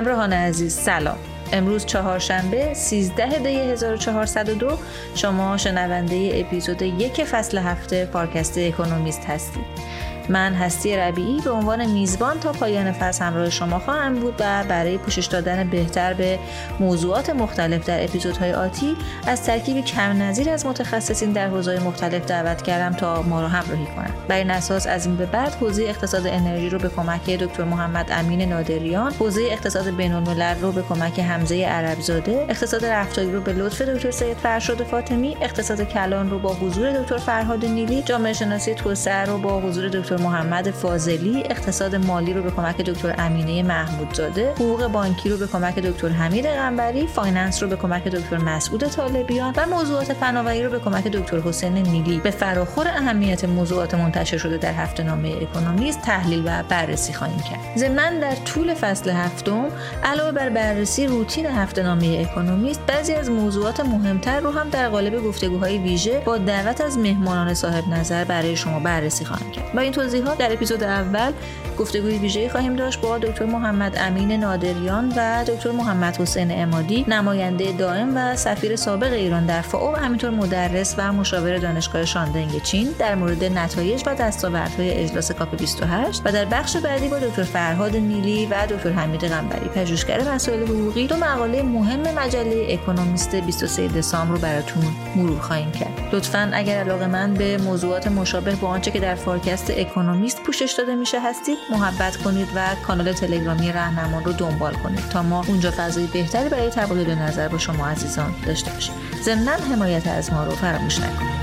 همراهان عزیز سلام. امروز چهارشنبه 13 دی 1402 شما شنونده اپیزود 1 فصل 7 پادکست اکونومیست هستید. من هستی ربیعی به عنوان میزبان تا پایان فصل همراه شما خواهم بود و برای پوشش دادن بهتر به موضوعات مختلف در اپیزودهای آتی از ترکیب کم نظیر از متخصصین در حوزه‌های مختلف دعوت کردم تا ما رو همراهی کنند. بر این اساس از این به بعد حوزه اقتصاد انرژی رو به کمک دکتر محمد امین نادریان، حوزه اقتصاد بین‌الملل رو به کمک حمزه عربزاده، اقتصاد رفتاری رو به لطف دکتر سید فرشاد فاطمی، اقتصاد کلان رو با حضور دکتر فرهاد نیلی، جامعه شناسی توسعه رو با حضور دکتر محمد فاضلی، اقتصاد مالی رو به کمک دکتر امینه محمودزاده، حقوق بانکی رو به کمک دکتر حمید قنبری، فایننس رو به کمک دکتر مسعود طالبیان و موضوعات فناوری رو به کمک دکتر حسین نیلی به فراخور اهمیت موضوعات منتشر شده در هفته‌نامه اکونومیست تحلیل و بررسی خواهیم کرد. ضمن در طول فصل هفتم علاوه بر بررسی روتین هفته‌نامه اکونومیست بعضی از موضوعات مهمتر رو هم در قالب گفتگوهای ویژه با دعوت از مهمانان صاحب نظر برای شما بررسی خواهیم کرد. با این در اپیزود اول گفتگوی ویژه‌ای خواهیم داشت با دکتر محمد امین نادریان و دکتر محمد حسین عمادی، نماینده دائم و سفیر سابق ایران در فائو و همینطور مدرس و مشاور دانشگاه شاندنگ چین، در مورد نتایج و دستاوردهای اجلاس کاپ 28 و در بخش بعدی با دکتر فرهاد نیلی و دکتر حمید قنبری، پژوهشگر مسائل حقوقی، دو مقاله مهم مجله اکونومیست 23 دسامبر رو براتون مرور خواهیم کرد. لطفاً اگر علاقه‌مند به موضوعات مشابه با آنچه که در فارکست اکونومیست پوشش داده میشه هستید، محبت کنید و کانال تلگرامی راهنما رو دنبال کنید تا ما اونجا فضای بهتری برای تبادل نظر با شما عزیزان داشته باشیم. ضمناً حمایت از ما رو فراموش نکنید.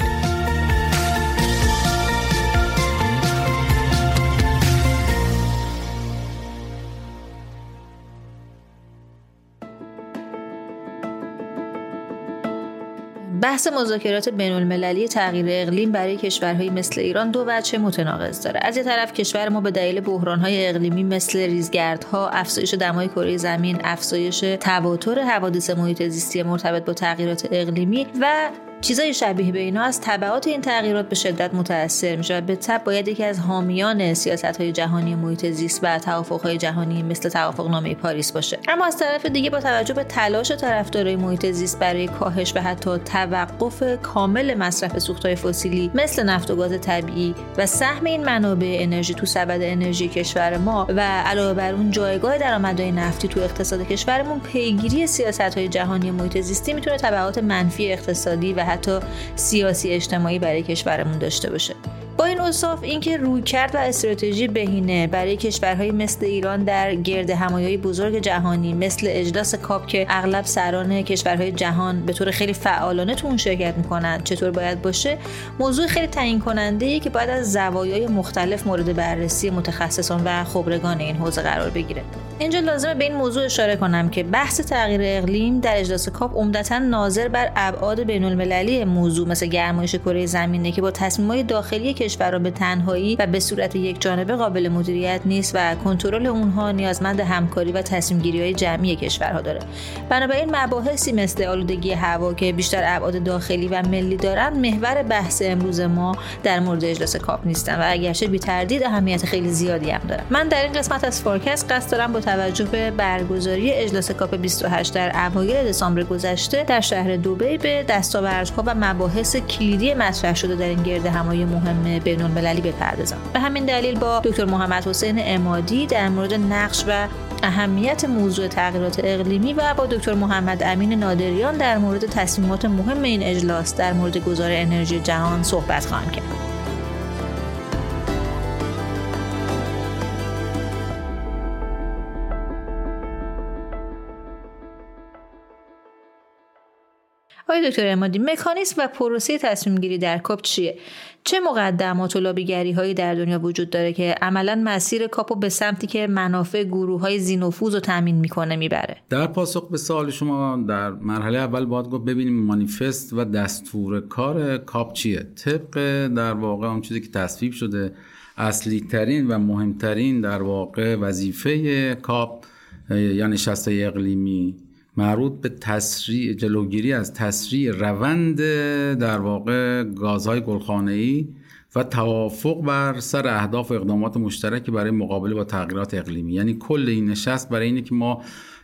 بحث مذاکرات بین‌المللی تغییر اقلیم برای کشورهایی مثل ایران دو وجه متناقض داره. از یک طرف کشور ما به دلیل بحران‌های اقلیمی مثل ریزگردها، افزایش دمای کره زمین، افزایش تباتر حوادث محیط زیستی مرتبط با تغییرات اقلیمی و چیزای شبیه به اینا از تبعات این تغییرات به شدت متاثر میشه و به تبع باید یکی از حامیان سیاست‌های جهانی محیط زیست و توافق‌های جهانی مثل توافقنامه پاریس باشه. اما از طرف دیگه با توجه به تلاش طرفدارای محیط زیست برای کاهش و حتی توقف کامل مصرف سوخت‌های فسیلی مثل نفت و گاز طبیعی و سهم این منابع انرژی تو سبد انرژی کشور ما و علاوه بر اون جایگاه درآمدهای نفتی تو اقتصاد کشورمون، پیگیری سیاست‌های جهانی محیط زیستی میتونه تبعات منفی اقتصادی و حتی سیاسی اجتماعی برای کشورمون داشته باشه. با این اوصاف، اینکه رویکرد و استراتژی بهینه برای کشورهای مثل ایران در گرد همایی بزرگ جهانی مثل اجلاس کاپ که اغلب سران کشورهای جهان به طور خیلی فعالانه تو اون شرکت میکنند چطور باید باشه، موضوع خیلی تعیین کننده‌ایه که باید از زوایای مختلف مورد بررسی متخصصان و خبرگان این حوزه قرار بگیره. اینجا لازمه به این موضوع اشاره کنم که بحث تغییر اقلیم در اجلاس کاپ عمدتاً ناظر بر ابعاد بین‌المللی موضوع مثل گرمایش کره زمینه که با تصمیم‌های داخلی کشور به تنهایی و به صورت یک جانبه قابل مدیریت نیست و کنترل اونها نیازمند همکاری و تصمیم گیری های جمعی کشورها داره. بنابراین مباحثی مثل آلودگی هوا که بیشتر ابعاد داخلی و ملی دارن محور بحث امروز ما در مورد اجلاس کاپ نیستن و اگرچه بی تردید اهمیت خیلی زیادی هم دارن. من در این قسمت از فارکست قصد دارم با توجه به برگزاری اجلاس کاپ 28 در اوایل دسامبر گذشته در شهر دبی به دستاوردها و مباحث کلیدی مطرح شده در این گرد همایی مهم بین‌المللی بپردازم. به همین دلیل با دکتر محمد حسین عمادی در مورد نقش و اهمیت موضوع تغییرات اقلیمی و با دکتر محمد امین نادریان در مورد تصمیمات مهم این اجلاس در مورد گذار انرژی جهان صحبت خواهم کرد. آقای دکتر عمادی، مکانیزم و پروسه تصمیم گیری در کاپ چیه؟ چه مقدمات و لابیگری هایی در دنیا وجود داره که عملاً مسیر کاپو به سمتی که منافع گروه های ذی‌نفوذ رو تامین میکنه میبره؟ در پاسخ به سوال شما، در مرحله اول باید گفت ببینیم مانیفست و دستور کار کاپ چیه. طبق در واقع اون چیزی که تصویب شده، اصلی ترین و مهمترین در واقع وظیفه کاپ یا نشست‌های اقلیمی مربوط به تسریع، جلوگیری از تسریع روند در واقع گازهای گلخانه‌ای و توافق بر سر اهداف و اقدامات مشترک برای مقابله با تغییرات اقلیمی. یعنی کل این نشست برای اینه که ما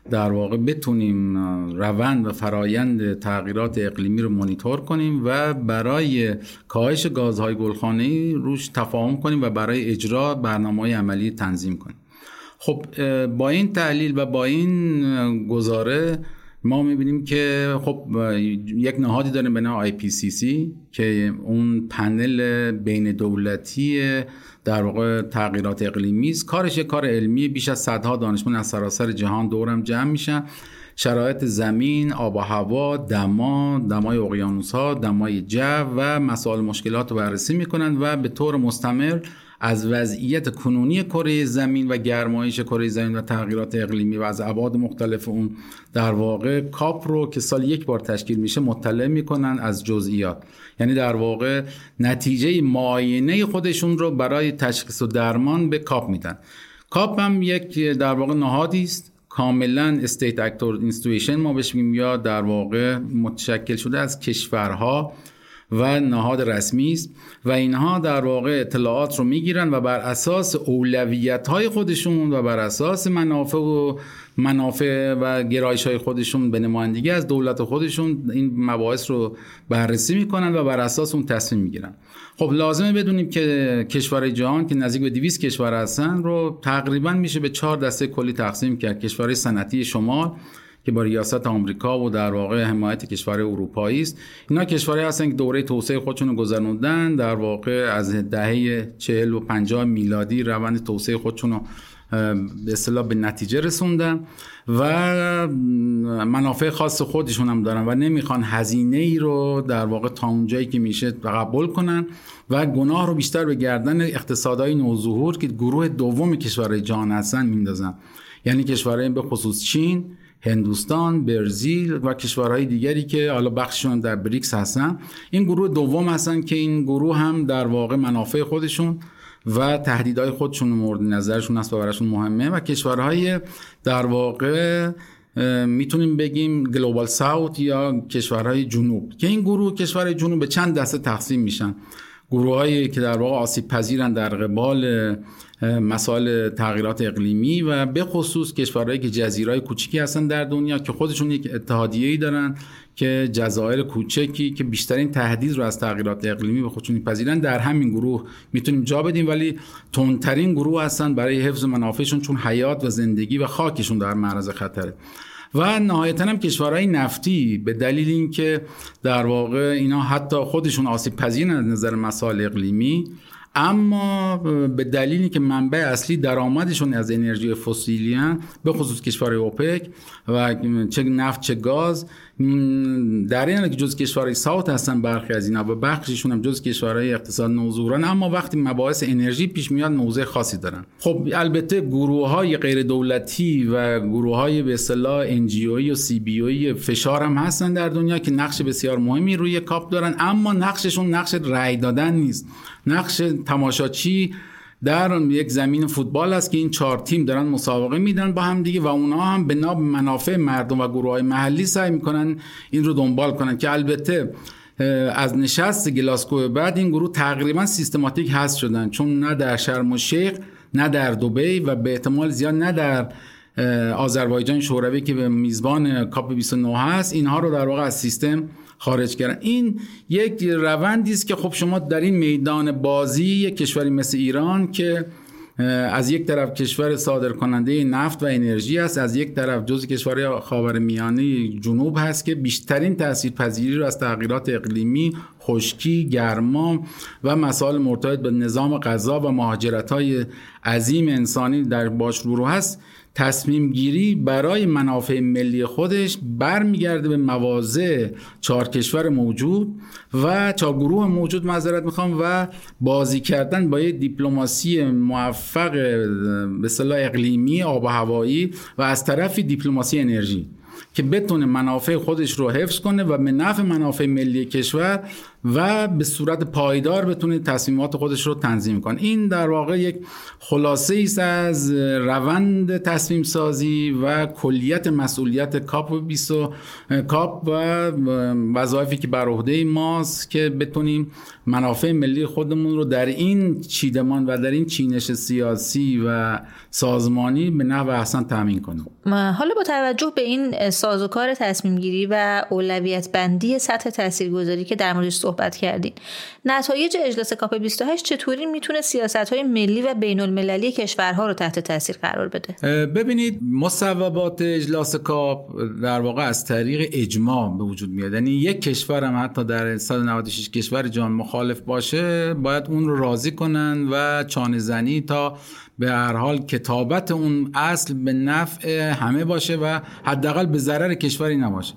در واقع بتونیم روند و فرایند تغییرات اقلیمی رو مانیتور کنیم و برای کاهش گازهای گلخانه‌ای روش تفاهم کنیم و برای اجرا برنامه‌های عملی تنظیم کنیم. خب با این تحلیل و با این گزاره ما می‌بینیم که خب یک نهادی داریم به نام IPCC که اون پنل بین دولتی در واقع تغییرات اقلیمی است. کارش کار علمی، بیش از 100 دانشمند از سراسر جهان دورم جمع میشن، شرایط زمین، آب و هوا، دمای اقیانوس‌ها، دمای جو و مسائل مشکلات رو بررسی میکنن و به طور مستمر از وضعیت کنونی کره زمین و گرمایش کره زمین و تغییرات اقلیمی و از ابعاد مختلف اون در واقع کاپ رو که سال یک بار تشکیل میشه مطلع میکنن از جزئیات. یعنی در واقع نتیجه معاینه خودشون رو برای تشخیص و درمان به کاپ میدن. کاپ هم یک در واقع نهادی است کاملا استیت اکتور اینستیتوشن ما بهش میگیم، یا در واقع متشکل شده از کشورها و نهاد رسمی است و اینها در واقع اطلاعات رو میگیرن و بر اساس اولویت‌های خودشون و بر اساس منافع و گرایش‌های خودشون به نمایندگی از دولت خودشون این مباحث رو بررسی میکنن و بر اساس اون تصمیم میگیرن. خب لازمه بدونیم که کشورهای جهان که نزدیک به 200 کشور هستن رو تقریبا میشه به 4 دسته کلی تقسیم کرد. کشورهای صنعتی شمال که با ریاست آمریکا و در واقع حمایت کشورهای اروپایی است، اینا کشورهایی هستن که دوره توسعه خودشون رو گذروندن، در واقع از دهه 40 و 50 میلادی روند توسعه خودشون رو به اصطلاح به نتیجه رسوندن و منافع خاص خودشون هم دارن و نمیخوان هزینه ای رو در واقع تا اونجایی که میشه تقبل کنن و گناه رو بیشتر به گردن اقتصادهای نوظهور که گروه دوم کشورهای جهان هستن میندازن. یعنی کشورهای به خصوص چین، هندوستان، برزیل و کشورهای دیگری که حالا بخششون در بریکس هستن، این گروه دوم هستن که این گروه هم در واقع منافع خودشون و تهدیدهای خودشون مورد نظرشون هست و براشون مهمه. و کشورهای در واقع میتونیم بگیم گلوبال ساوت یا کشورهای جنوب، که این گروه کشورهای جنوب به چند دسته تقسیم میشن. گروهایی که در واقع آسیب پذیرن در قبال مسائل تغییرات اقلیمی و به خصوص کشورهایی که جزیرهای کوچکی هستن در دنیا که خودشون یک اتحادیه‌ای دارن که جزایر کوچکی که بیشترین تهدید رو از تغییرات اقلیمی به خودشون می‌پذیرن در همین گروه میتونیم جا بدیم، ولی تندترین گروه هستن برای حفظ منافعشون چون حیات و زندگی و خاکشون در معرض خطره. و نهایتاً هم کشورهای نفتی به دلیل اینکه در واقع اینا حتی خودشون آسیب پذیرن از نظر مسائل اقلیمی، اما به دلیلی که منبع اصلی درآمدشون از انرژی فسیلی هست، به خصوص کشورهای اوپک و چه نفت چه گاز، در این حال که جز کشورهای ساوت هستن برخی از اینا و بخششون هم جز کشورهای اقتصاد نوظهورن، اما وقتی مباحث انرژی پیش میاد موضع خاصی دارن. خب البته گروه‌های غیر دولتی و گروه‌های به اصطلاح NGOی و CBOی فشار هم هستن در دنیا که نقش بسیار مهمی روی کاپ دارن، اما نقششون نقش رأی دادن نیست، نقش تماشاچی در یک زمین فوتبال است که این 4 تیم دارن مسابقه میدن با هم دیگه و اونها هم بنا به منافع مردم و گروهای محلی سعی میکنن این رو دنبال کنن. که البته از نشست گلاسکو بعد این گروه تقریبا سیستماتیک حذف شدن، چون نه در شرم الشیخ، نه در دبی و به احتمال زیاد نه در آذربایجان شوروی که به میزبان کاپ 29 هست، اینها رو در واقع از سیستم خارج کردن. این یک روندی است که خب شما در این میدان بازی یک کشوری مثل ایران که از یک طرف کشور صادرکننده نفت و انرژی است، از یک طرف جزء کشورهای خاورمیانه جنوب هست که بیشترین تاثیرپذیری را از تغییرات اقلیمی، خشکی، گرما و مسائل مرتبط به نظام غذا و مهاجرت‌های عظیم انسانی در باش رو هست، تصمیم گیری برای منافع ملی خودش برمیگرده به مواضع 4 کشور موجود و 4 گروه موجود و بازی کردن با یک دیپلماسی موفق به اصطلاح اقلیمی، آب و هوایی و از طرفی دیپلماسی انرژی که بتونه منافع خودش رو حفظ کنه و به نفع منافع ملی کشور و به صورت پایدار بتونه تصمیمات خودش رو تنظیم کنه. این در واقع یک خلاصه ای از روند تصمیم سازی و کلیت مسئولیت کاپ و وظایفی که بر عهده ماست که بتونیم منافع ملی خودمون رو در این چیدمان و در این چینش سیاسی و سازمانی به نحو احسن تامین کنیم. حالا با توجه به این سازوکار تصمیم گیری و اولویت بندی سطح تاثیرگذاری که در موردش صحبت کردین، نتایج اجلاس کاپ 28 چطوری میتونه سیاست‌های ملی و بین‌المللی کشورها رو تحت تاثیر قرار بده؟ ببینید، مصوبات اجلاس کاپ در واقع از طریق اجماع به وجود میاد. یعنی یک کشور هم حتی در 196 کشور جهان مخالف باشه، باید اون رو راضی کنن و چانه زنی تا به هر حال کتابت اون اصل به نفع همه باشه و حداقل به ضرر کشوری نباشه.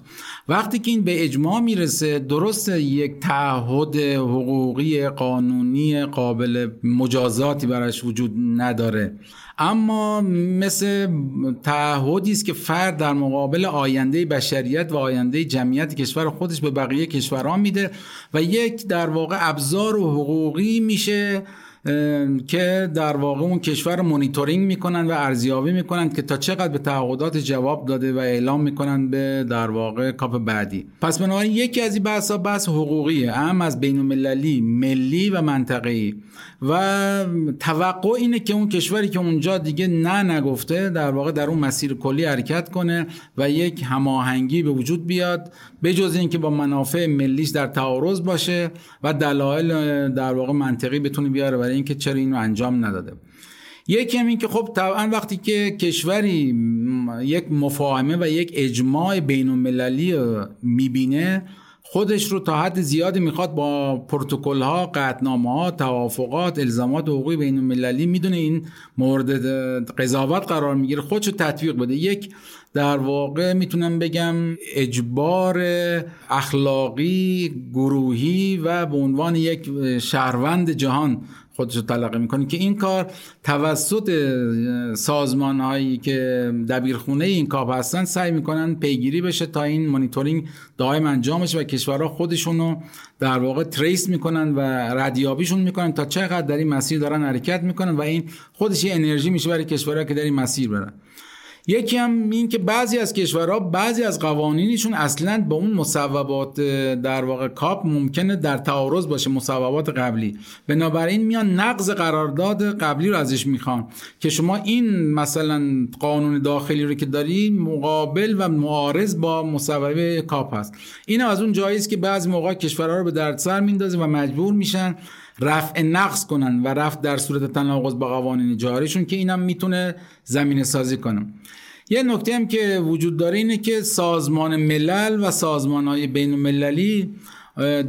وقتی که این به اجماع میرسه، درست یک تعهد حقوقی قانونی قابل مجازاتی براش وجود نداره، اما مثل تعهدی است که فرد در مقابل آینده بشریت و آینده جمعیت کشور خودش به بقیه کشورها میده و یک در واقع ابزار و حقوقی میشه که در واقع اون کشور رو مانیتورینگ میکنن و ارزیابی میکنن که تا چقدر به تعهدات جواب داده و اعلام میکنن به در واقع کاپ بعدی. پس بنابراین یکی از این بحث‌ها بحث حقوقیه، هم از بین‌المللی، ملی و منطقه‌ای، و توقع اینه که اون کشوری که اونجا دیگه نگفته در واقع در اون مسیر کلی حرکت کنه و یک هماهنگی به وجود بیاد، بجز اینکه با منافع ملیش در تعارض باشه و دلایل در واقع منطقی بتونه بیاره برای اینکه چرا اینو انجام نداده. یکی هم این که خب طبعا وقتی که کشوری یک مفاهمه و یک اجماع بین‌المللی میبینه، خودش رو تا حد زیادی میخواد با پروتکل‌ها، قطعنامه‌ها، توافقات، الزامات حقوقی بین‌المللی میدونه این مورد قضاوت قرار میگیره، خودش رو تطبیق بده. یک در واقع میتونم بگم اجبار اخلاقی، گروهی و به عنوان یک شهروند جهان خودشو تلقی میکنه که این کار توسط سازمان هایی که دبیرخونه این کاپ هستن سعی میکنن پیگیری بشه تا این مانیتورینگ دائم انجام بشه و کشورها خودشونو در واقع تریس میکنن و ردیابیشون میکنن تا چقدر در این مسیر دارن حرکت میکنن و این خودش یه انرژی میشه برای کشورها که در این مسیر برن. یکی هم این که بعضی از کشورها بعضی از قوانینشون اصلاً با اون مصوبات در واقع کاپ ممکنه در تعارض باشه، مصوبات قبلی، بنابراین میان نقض قرارداد قبلی رو ازش میخوان که شما این مثلا قانون داخلی رو که داری مقابل و معارض با مصوبه کاپ هست. این از اون جایی است که بعضی موقع کشورها رو به دردسر میندازه و مجبور میشن رفع نقص کنن و رفع در صورت تناقض با قوانین جاریشون که اینم میتونه زمینه سازی کنه. یه نکته هم که وجود داره اینه که سازمان ملل و سازمان‌های بین‌المللی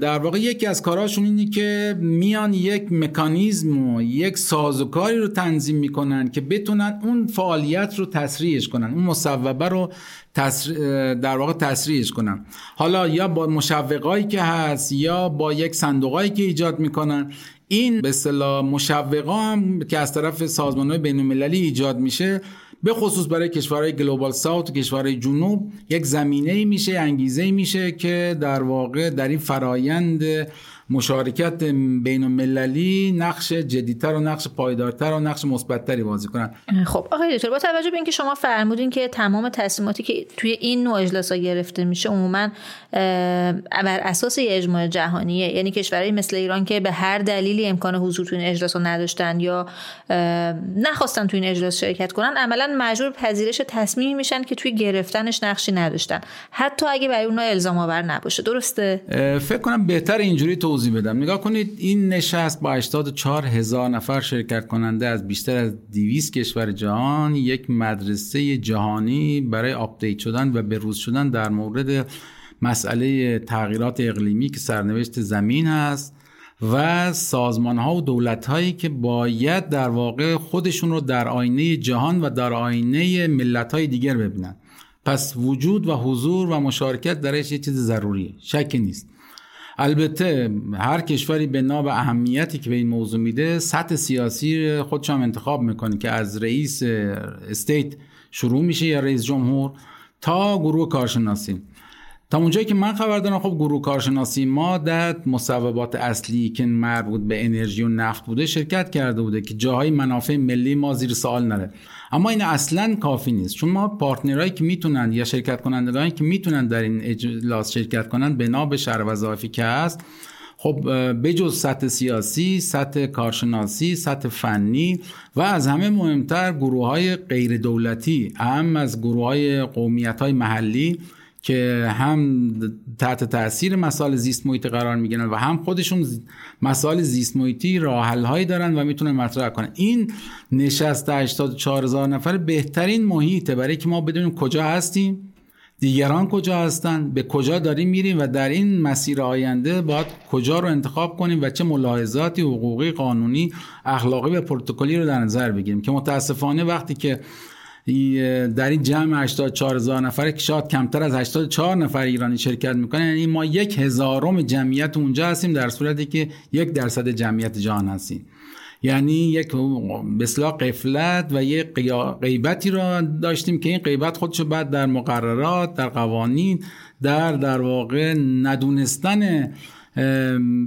در واقع یکی از کاراشون اینه که میان یک مکانیزم و یک سازوکاری رو تنظیم میکنن که بتونن اون فعالیت رو تسریعش کنن، اون مصوبه رو در واقع تسریعش کنن، حالا یا با مشوقایی که هست یا با یک صندوقایی که ایجاد میکنن. این به اصطلاح مشوقا هم که از طرف سازمان‌های بین‌المللی ایجاد میشه، به خصوص برای کشورهای گلوبال ساوت و کشورهای جنوب، یک زمینه‌ای میشه، انگیزه‌ای میشه که در واقع در این فرایند مشارکت بین‌المللی نقش جدی‌تر و نقش پایدارتر و نقش مثبت‌تری بازی کنن. خب آقای دکتر، با توجه به اینکه شما فرمودین که تمام تصمیماتی که توی این نوع اجلاس‌ها گرفته میشه عموماً بر اساس اجماع جهانیه، یعنی کشورهایی مثل ایران که به هر دلیلی امکان حضور توی این اجلاس‌ها نداشتن یا نخواستن توی این اجلاس شرکت کنن، عملاً مجبور پذیرش تصمیمی میشن که توی گرفتنش نقشی نداشتن، حتی اگه برای اونها الزام‌آور نباشه. درسته؟ فکر کنم بهتر اینجوری توضیح بدم. نگاه کنید، این نشست با 84,000 نفر شرکت کننده از بیشتر از 200 کشور جهان یک مدرسه جهانی برای آپدیت شدن و بروز شدن در مورد مسئله تغییرات اقلیمی که سرنوشت زمین هست و سازمان‌ها و دولت‌هایی که باید در واقع خودشون رو در آینه جهان و در آینه ملت‌های دیگر ببینن. پس وجود و حضور و مشارکت درش یه چیز ضروریه، شکی نیست. البته هر کشوری بنا به اهمیتی که به این موضوع میده سطح سیاسی خودش هم انتخاب میکنه که از رئیس استیت شروع میشه یا رئیس جمهور تا گروه کارشناسی. تا اونجایی که من خبر دارم خب گروه کارشناسی ما در مصوبات اصلی که مربوط به انرژی و نفت بوده شرکت کرده بوده که جاهای منافع ملی ما زیر سوال نره، اما این اصلا کافی نیست، چون ما پارتنرایی که میتونن یا شرکت کنندهایی که میتونن در این اجلاس شرکت کنن بنا به شرح وظایفی که هست، خب بجز سطح سیاسی، سطح کارشناسی، سطح فنی و از همه مهمتر گروه‌های غیر دولتی، اهم از گروه‌های قومیت‌های محلی که هم تحت تاثیر مسائل زیست محیطی قرار میگیرن و هم خودشون مسائل زیست محیطی راه حل‌هایی دارن و میتونن مطرح کنن. این نشست 84000 نفر بهترین محیطه برای که ما بدونیم کجا هستیم، دیگران کجا هستن، به کجا داریم میریم و در این مسیر آینده باید کجا رو انتخاب کنیم و چه ملاحظاتی حقوقی، قانونی، اخلاقی و پروتکلی رو در نظر بگیریم که متاسفانه وقتی که در این جمع 84000 نفره که شاید کمتر از 84 نفر ایرانی شرکت میکنه، یعنی ما 1000م جمعیت اونجا هستیم در صورتی که 1% جمعیت جهان هستیم، یعنی یک به اصطلاح قفلت و یک غیبتی را داشتیم که این غیبت خودشو بعد در مقررات، در قوانین، در واقع ندونستن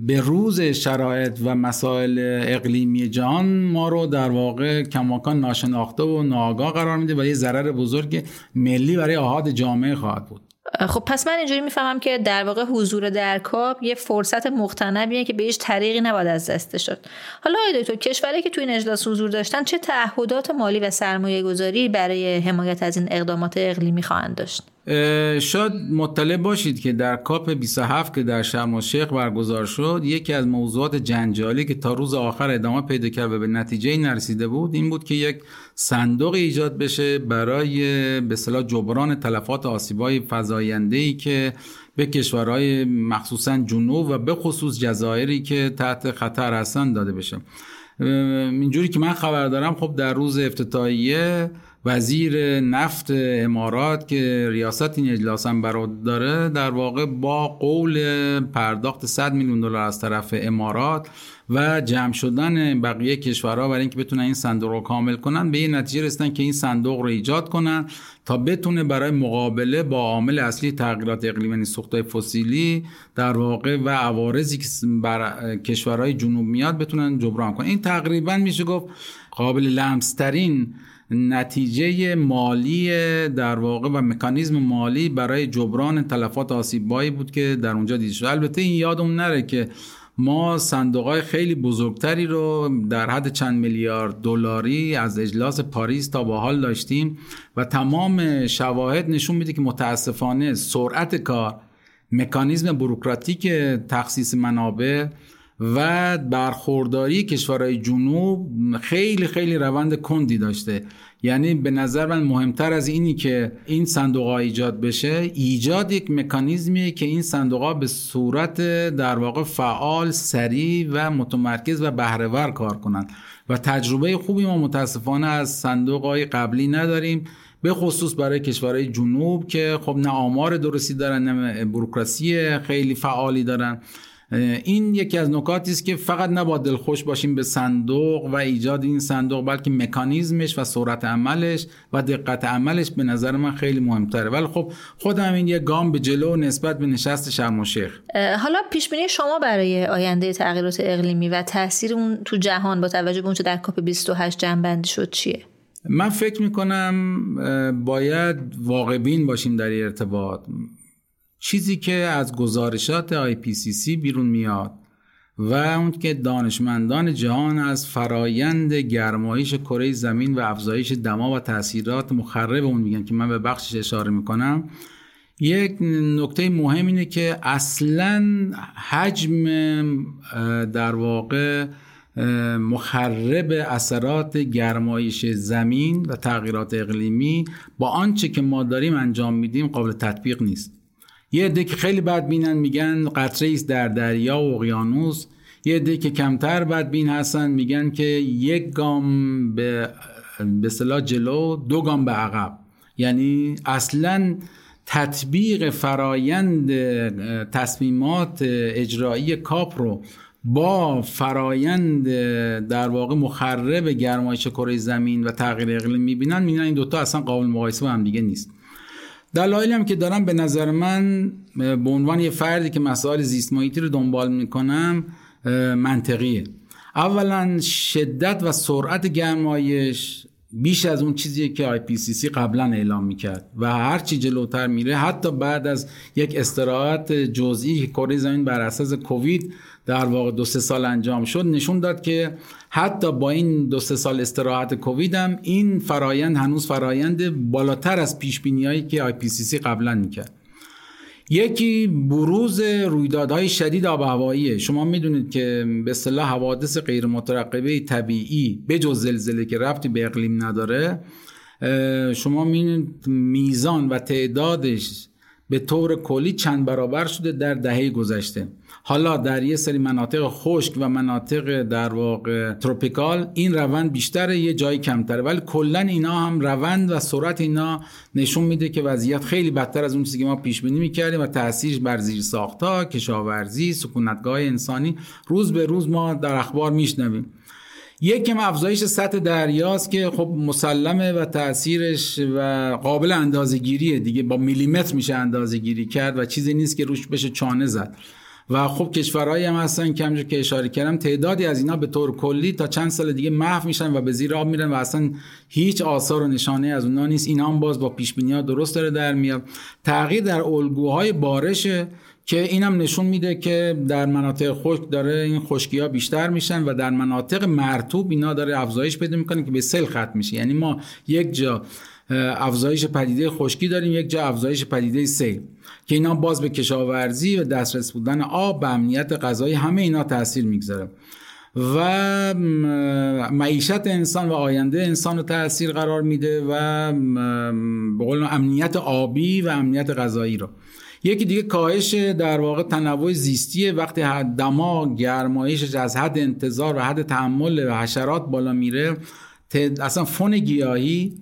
به روز شرایط و مسائل اقلیمی جهان ما رو در واقع کماکان ناشناخته و ناآگاه قرار میده و یه ضرر بزرگ ملی برای آحاد جامعه خواهد بود. خب پس من اینجوری میفهمم که در واقع حضور در کاپ یه فرصت مقتنبیه که بهش طریقی نباید از دست شد. حالا آقای دکتر، کشوری که تو این اجلاس حضور داشتن چه تعهدات مالی و سرمایه گذاری برای حمایت از این اقدامات اقلیمی خواهند داشت؟ شاید مطلع باشید که در کاپ 27 که در شرم الشیخ برگزار شد، یکی از موضوعات جنجالی که تا روز آخر ادامه پیدا کرد و به نتیجه نرسیده بود این بود که یک صندوق ایجاد بشه برای به اصطلاح جبران تلفات آسیب‌های فزاینده‌ای که به کشورهای مخصوصاً جنوب و به خصوص جزایری که تحت خطر هستند داده بشه. اینجوری که من خبر دارم خب در روز افتتاحیه وزیر نفت امارات که ریاست این اجلاس هم براداره در واقع با قول پرداخت $100 میلیون از طرف امارات و جمع شدن بقیه کشورها برای اینکه بتونن این صندوق رو کامل کنن به این نتیجه رسیدن که این صندوق رو ایجاد کنن تا بتونه برای مقابله با عامل اصلی تغییرات اقلیمی یعنی سوخت‌های فسیلی در واقع و عوارضی که بر کشورهای جنوب میاد بتونن جبران کنن. این تقریبا میشه گفت قابل لمس‌ترین نتیجه مالی در واقع و مکانیزم مالی برای جبران تلفات آسیبایی بود که در اونجا دیده شد. البته این یادمون نره که ما صندوق‌های خیلی بزرگتری رو در حد چند میلیارد $1 از اجلاس پاریس تا به حال داشتیم و تمام شواهد نشون میده که متاسفانه سرعت کار، مکانیزم بوروکراتیک تخصیص منابع و برخورداری کشورهای جنوب خیلی روند کندی داشته. یعنی به نظر من مهمتر از اینی که این صندوق‌ها ایجاد بشه، ایجاد یک مکانیزمیه که این صندوق‌ها به صورت در واقع فعال، سریع و متمرکز و بهره‌ور کار کنن و تجربه خوبی ما متاسفانه از صندوق‌های قبلی نداریم، به خصوص برای کشورهای جنوب که خب نه آمار درستی دارن نه بوروکراسی خیلی فعالی دارن. این یکی از نکاتی است که فقط نباید دلخوش باشیم به صندوق و ایجاد این صندوق، بلکه مکانیزمش و سرعت عملش و دقت عملش به نظر من خیلی مهمتره. ولی خب خودم این یه گام به جلو نسبت به نشست شرم الشیخ. حالا پیش بینی شما برای آینده تغییرات اقلیمی و تاثیر اون تو جهان با توجه به اون چه در کاپ 28 جمع‌بندی شد چیه؟ من فکر می‌کنم باید واقع‌بین باشیم در این ارتباط. چیزی که از گزارشات IPCC بیرون میاد و اون که دانشمندان جهان از فرایند گرمایش کره زمین و افزایش دما و تاثیرات مخرب اون میگن که من به بخشش اشاره میکنم، یک نکته مهم اینه که اصلاً حجم در واقع مخرب اثرات گرمایش زمین و تغییرات اقلیمی با آنچه که ما داریم انجام میدیم قابل تطبیق نیست. یه عده که خیلی بدبینن میگن قطره‌ای است در دریا و اقیانوس، یه عده که کمتر بدبین هستن میگن که یک گام به اصطلاح جلو، 2 گام به عقب. یعنی اصلاً تطبیق فرایند تصمیمات اجرایی کاپ رو با فرایند در واقع مخرب گرمایش کره زمین و تغییر اقلیم میبینن، این دوتا اصلا قابل مقایسه با هم دیگه نیست. دلایلی هم که دارم به نظر من به عنوان یه فردی که مسائل زیست محیطی رو دنبال میکنم منطقیه. اولا شدت و سرعت گرمایش بیش از اون چیزیه که IPCC قبلا اعلام میکرد و هرچی جلوتر میره، حتی بعد از یک استراحت جزئی که کره زمین بر اساس کووید در واقع 2-3 سال انجام شد، نشون داد که حتی با این 2-3 سال استراحت کووید هم این فرایند هنوز فرایند بالاتر از پیش بینیایی که IPCC قبلا میکرد. یکی بروز رویدادهای شدید آب و هواییه. شما میدونید که به اصطلاح حوادث غیر مترقبه طبیعی به جز زلزله که ربطی به اقلیم نداره، شما میدونید میزان و تعدادش به طور کلی چند برابر شده در دهه گذشته. حالا در یه سری مناطق خشک و مناطق در واقع تروپیکال این روند بیشتره، یه جایی کمتره، ولی کلن اینا هم روند و سرعت اینا نشون میده که وضعیت خیلی بدتر از اون چیزی که ما پیش بینی میکردیم و تاثیرش بر زیر ساخت‌ها، کشاورزی، سکونتگاه انسانی روز به روز ما در اخبار میشنویم. یکم افزایش سطح دریاست که خب مسلمه و تأثیرش و قابل اندازه‌گیریه دیگه، با میلیمتر میشه اندازه‌گیری کرد و چیزی نیست که روش بشه چانه زد. و خب کشورهایی هم هستن که همونجور که اشاره کردم تعدادی از اینا به طور کلی تا چند سال دیگه محو میشن و به زیر آب میرن و اصلا هیچ آثار و نشانه از اونها نیست. اینا هم باز با پیش بینی‌ها درست داره در میاد. تغییر در الگوهای بارشه که اینم نشون میده که در مناطق خشک داره این خشکی‌ها بیشتر میشن و در مناطق مرطوب اینا داره افزایش پیدا میکنه که به سیل ختم میشه. یعنی ما یک جا افزایش پدیده خشکی داریم، یک جا افزایش پدیده سیل که اینا باز به کشاورزی و دسترس بودن آب، به امنیت غذایی، همه اینا تاثیر میگذاره و معیشت انسان و آینده انسان رو تاثیر قرار میده و به قول امنیت آبی و امنیت غذایی رو. یکی دیگه کاهش در واقع تنوع زیستیه. وقتی دما گرمایشش از حد انتظار و حد تحمل و حشرات بالا میره، اصلا فون گیاهی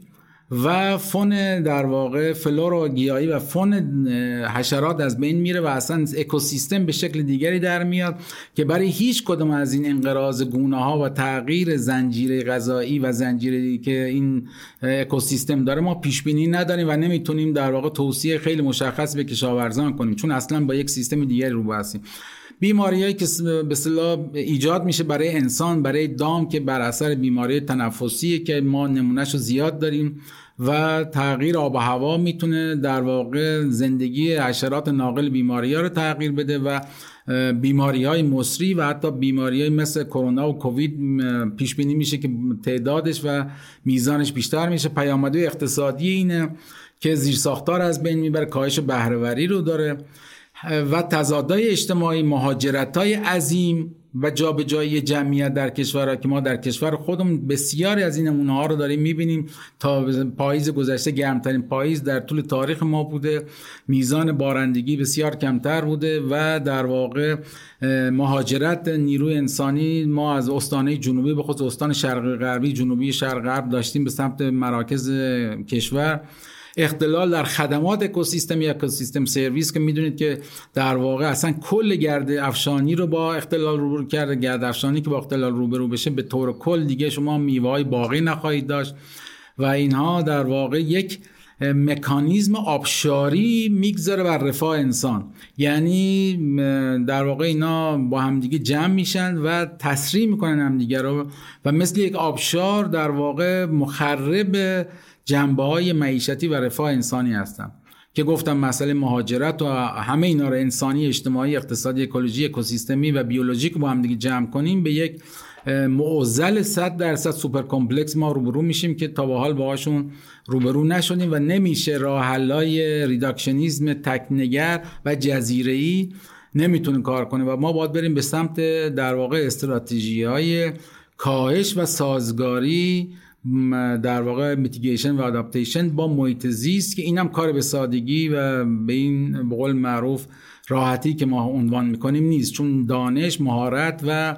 و فون در واقع فلورا گیاهی و فون حشرات از بین میره و اصلا اکوسیستم به شکل دیگری در میاد که برای هیچ کدوم از این انقراض گونه ها و تغییر زنجیره غذایی و زنجیری که این اکوسیستم داره ما پیش بینی نداریم و نمیتونیم در واقع توصیه خیلی مشخص به کشاورزان کنیم، چون اصلا با یک سیستم دیگری روبرو هستیم. بیماریایی که به اصطلاح ایجاد میشه برای انسان، برای دام، که بر اثر بیماری تنفسی که ما نمونهشو زیاد داریم، و تغییر آب و هوا میتونه در واقع زندگی حشرات ناقل بیماری‌ها رو تغییر بده و بیماری‌های مصری و حتی بیماری‌های مثل کرونا و کووید پیش بینی میشه که تعدادش و میزانش بیشتر میشه. پیامدهای اقتصادی اینه که زیرساختار از بین میبره، کاهش بهره‌وری رو داره و تضادهای اجتماعی، مهاجرت‌های عظیم و جابجایی جمعیت در کشورها که ما در کشور خودمون بسیاری از این نمونه‌ها رو داریم می‌بینیم. تا پاییز گذشته گرمترین پاییز در طول تاریخ ما بوده، میزان بارندگی بسیار کمتر بوده و در واقع مهاجرت نیروی انسانی ما از استانه جنوبی، به خصوص استان شرق غربی، جنوبی شرق غرب داشتیم به سمت مراکز کشور. اختلال در خدمات اکوسیستم یا اکوسیستم سرویس که میدونید که در واقع اصلا کل گرد افشانی رو با اختلال روبرو کرده. گرد افشانی که با اختلال روبرو بشه به طور کل دیگه شما میوه‌های باقی نخواهید داشت و اینها در واقع یک مکانیزم آبشاری میگذاره بر رفاه انسان. یعنی در واقع اینا با همدیگه جمع میشن و تسریع میکنن همدیگه رو و مثل یک آبشار در واقع مخرب جنبه‌های معیشتی و رفاه انسانی هستن که گفتم مسئله مهاجرت و همه اینا رو انسانی، اجتماعی، اقتصادی، اکولوژی، اکوسیستمی و بیولوژیک با هم دیگه جمع کنیم به یک معضل 100% سوپر کمپلکس ما روبرو میشیم که تا به حال باهاشون روبرو نشدیم و نمیشه. راه حل‌های ریداکشنیسم تکنگر و جزیره‌ای نمیتونه کار کنه و ما باید بریم به سمت در واقع استراتژی‌های کاهش و سازگاری در واقع میتیگیشن و ادپتیشن با محیط زیست که اینم کار به سادگی و به این به قول معروف راحتی که ما عنوان میکنیم نیست، چون دانش، مهارت و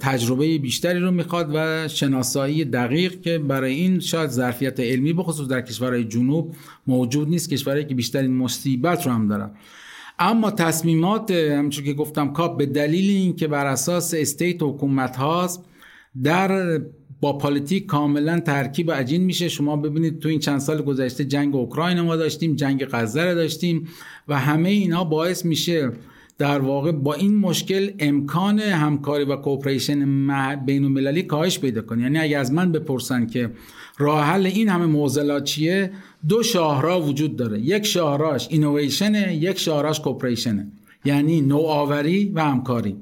تجربه بیشتری رو میخواد و شناسایی دقیق که برای این شاید ظرفیت علمی به خصوص در کشورهای جنوب موجود نیست، کشورهایی که بیشترین مصیبت رو هم دارن. اما تصمیمات همونجوری که گفتم کاپ به دلیل اینکه بر اساس استیت حکومت هاست در با پالیتیک کاملا ترکیب عجین میشه. شما ببینید تو این چند سال گذشته جنگ اوکراین ما داشتیم، جنگ غزه را داشتیم و همه اینا باعث میشه در واقع با این مشکل امکان همکاری و کوپریشن بین‌المللی کاهش پیدا کنه. یعنی اگه از من بپرسن که راه حل این همه معضلات چیه، دو شاهراه وجود داره. یک شاهراهش اینویشنه، یک شاهراهش کوپریشنه، یعنی نوآوری و همکاری.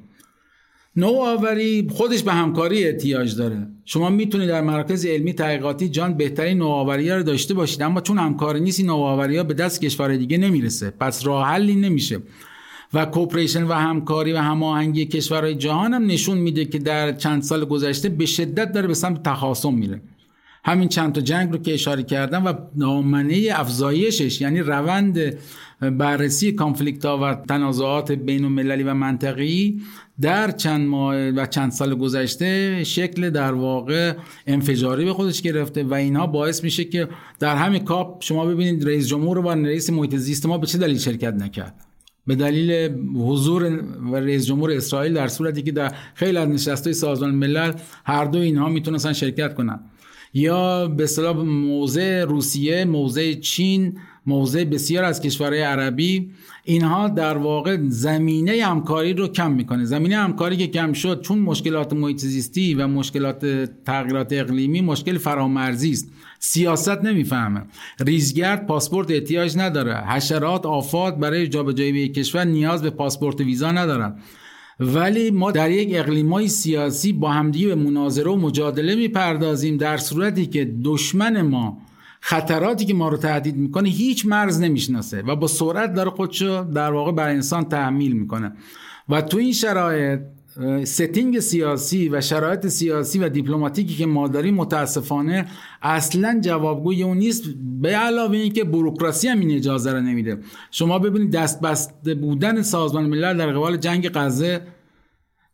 نوآوری خودش به همکاری احتیاج داره. شما میتونید در مراکز علمی تحقیقاتی جان بهترین نوآوری‌ها رو داشته باشید، اما چون همکاری نیست این نوآوری‌ها به دست کشور دیگه نمیرسه، پس راه حلی نمیشه. و کوپریشن و همکاری و هماهنگی کشورهای جهان هم نشون میده که در چند سال گذشته به شدت داره به سمت تخاصم میره. همین چند تا جنگ رو که اشاره کردم و دامنه افزایشش، یعنی روند بررسی کانفلیکت‌ها و تنازعات بین‌المللی و منطقه‌ای در چند ماه و چند سال گذشته شکل در واقع انفجاری به خودش گرفته و اینها باعث میشه که در همین کاپ شما ببینید رئیس جمهور و رئیس محیط زیست ما به چه دلیل شرکت نکرد. به دلیل حضور و رئیس جمهور اسرائیل، در صورتی که در خیلی از نشست‌های سازمان ملل هر دو اینها میتونستن شرکت کنن. یا به اصطلاح موضع روسیه، موضع چین، موضع بسیار از کشورهای عربی، اینها در واقع زمینه همکاری رو کم میکنه. زمینه همکاری که کم شد، چون مشکلات محیط زیستی و مشکلات تغییرات اقلیمی مشکل فرامرزی است، سیاست نمیفهمه، ریزگرد پاسپورت احتیاج نداره، حشرات، آفات برای جابجایی کشور نیاز به پاسپورت ویزا ندارن. ولی ما در یک اقلیمای سیاسی با همدیگه به مناظره و مجادله میپردازیم، در صورتی که دشمن ما خطراتی که ما رو تهدید میکنه هیچ مرز نمیشناسه و با سرعت داره خودشو در واقع بر انسان تحمیل میکنه. و تو این شرایط ستینگ سیاسی و شرایط سیاسی و دیپلماتیکی که ما داریم متاسفانه اصلا جوابگوی اون نیست، به علاوه این که بوروکراسی هم این اجازه رو نمیده. شما ببینید دست بسته بودن سازمان ملل در قبال جنگ غزه،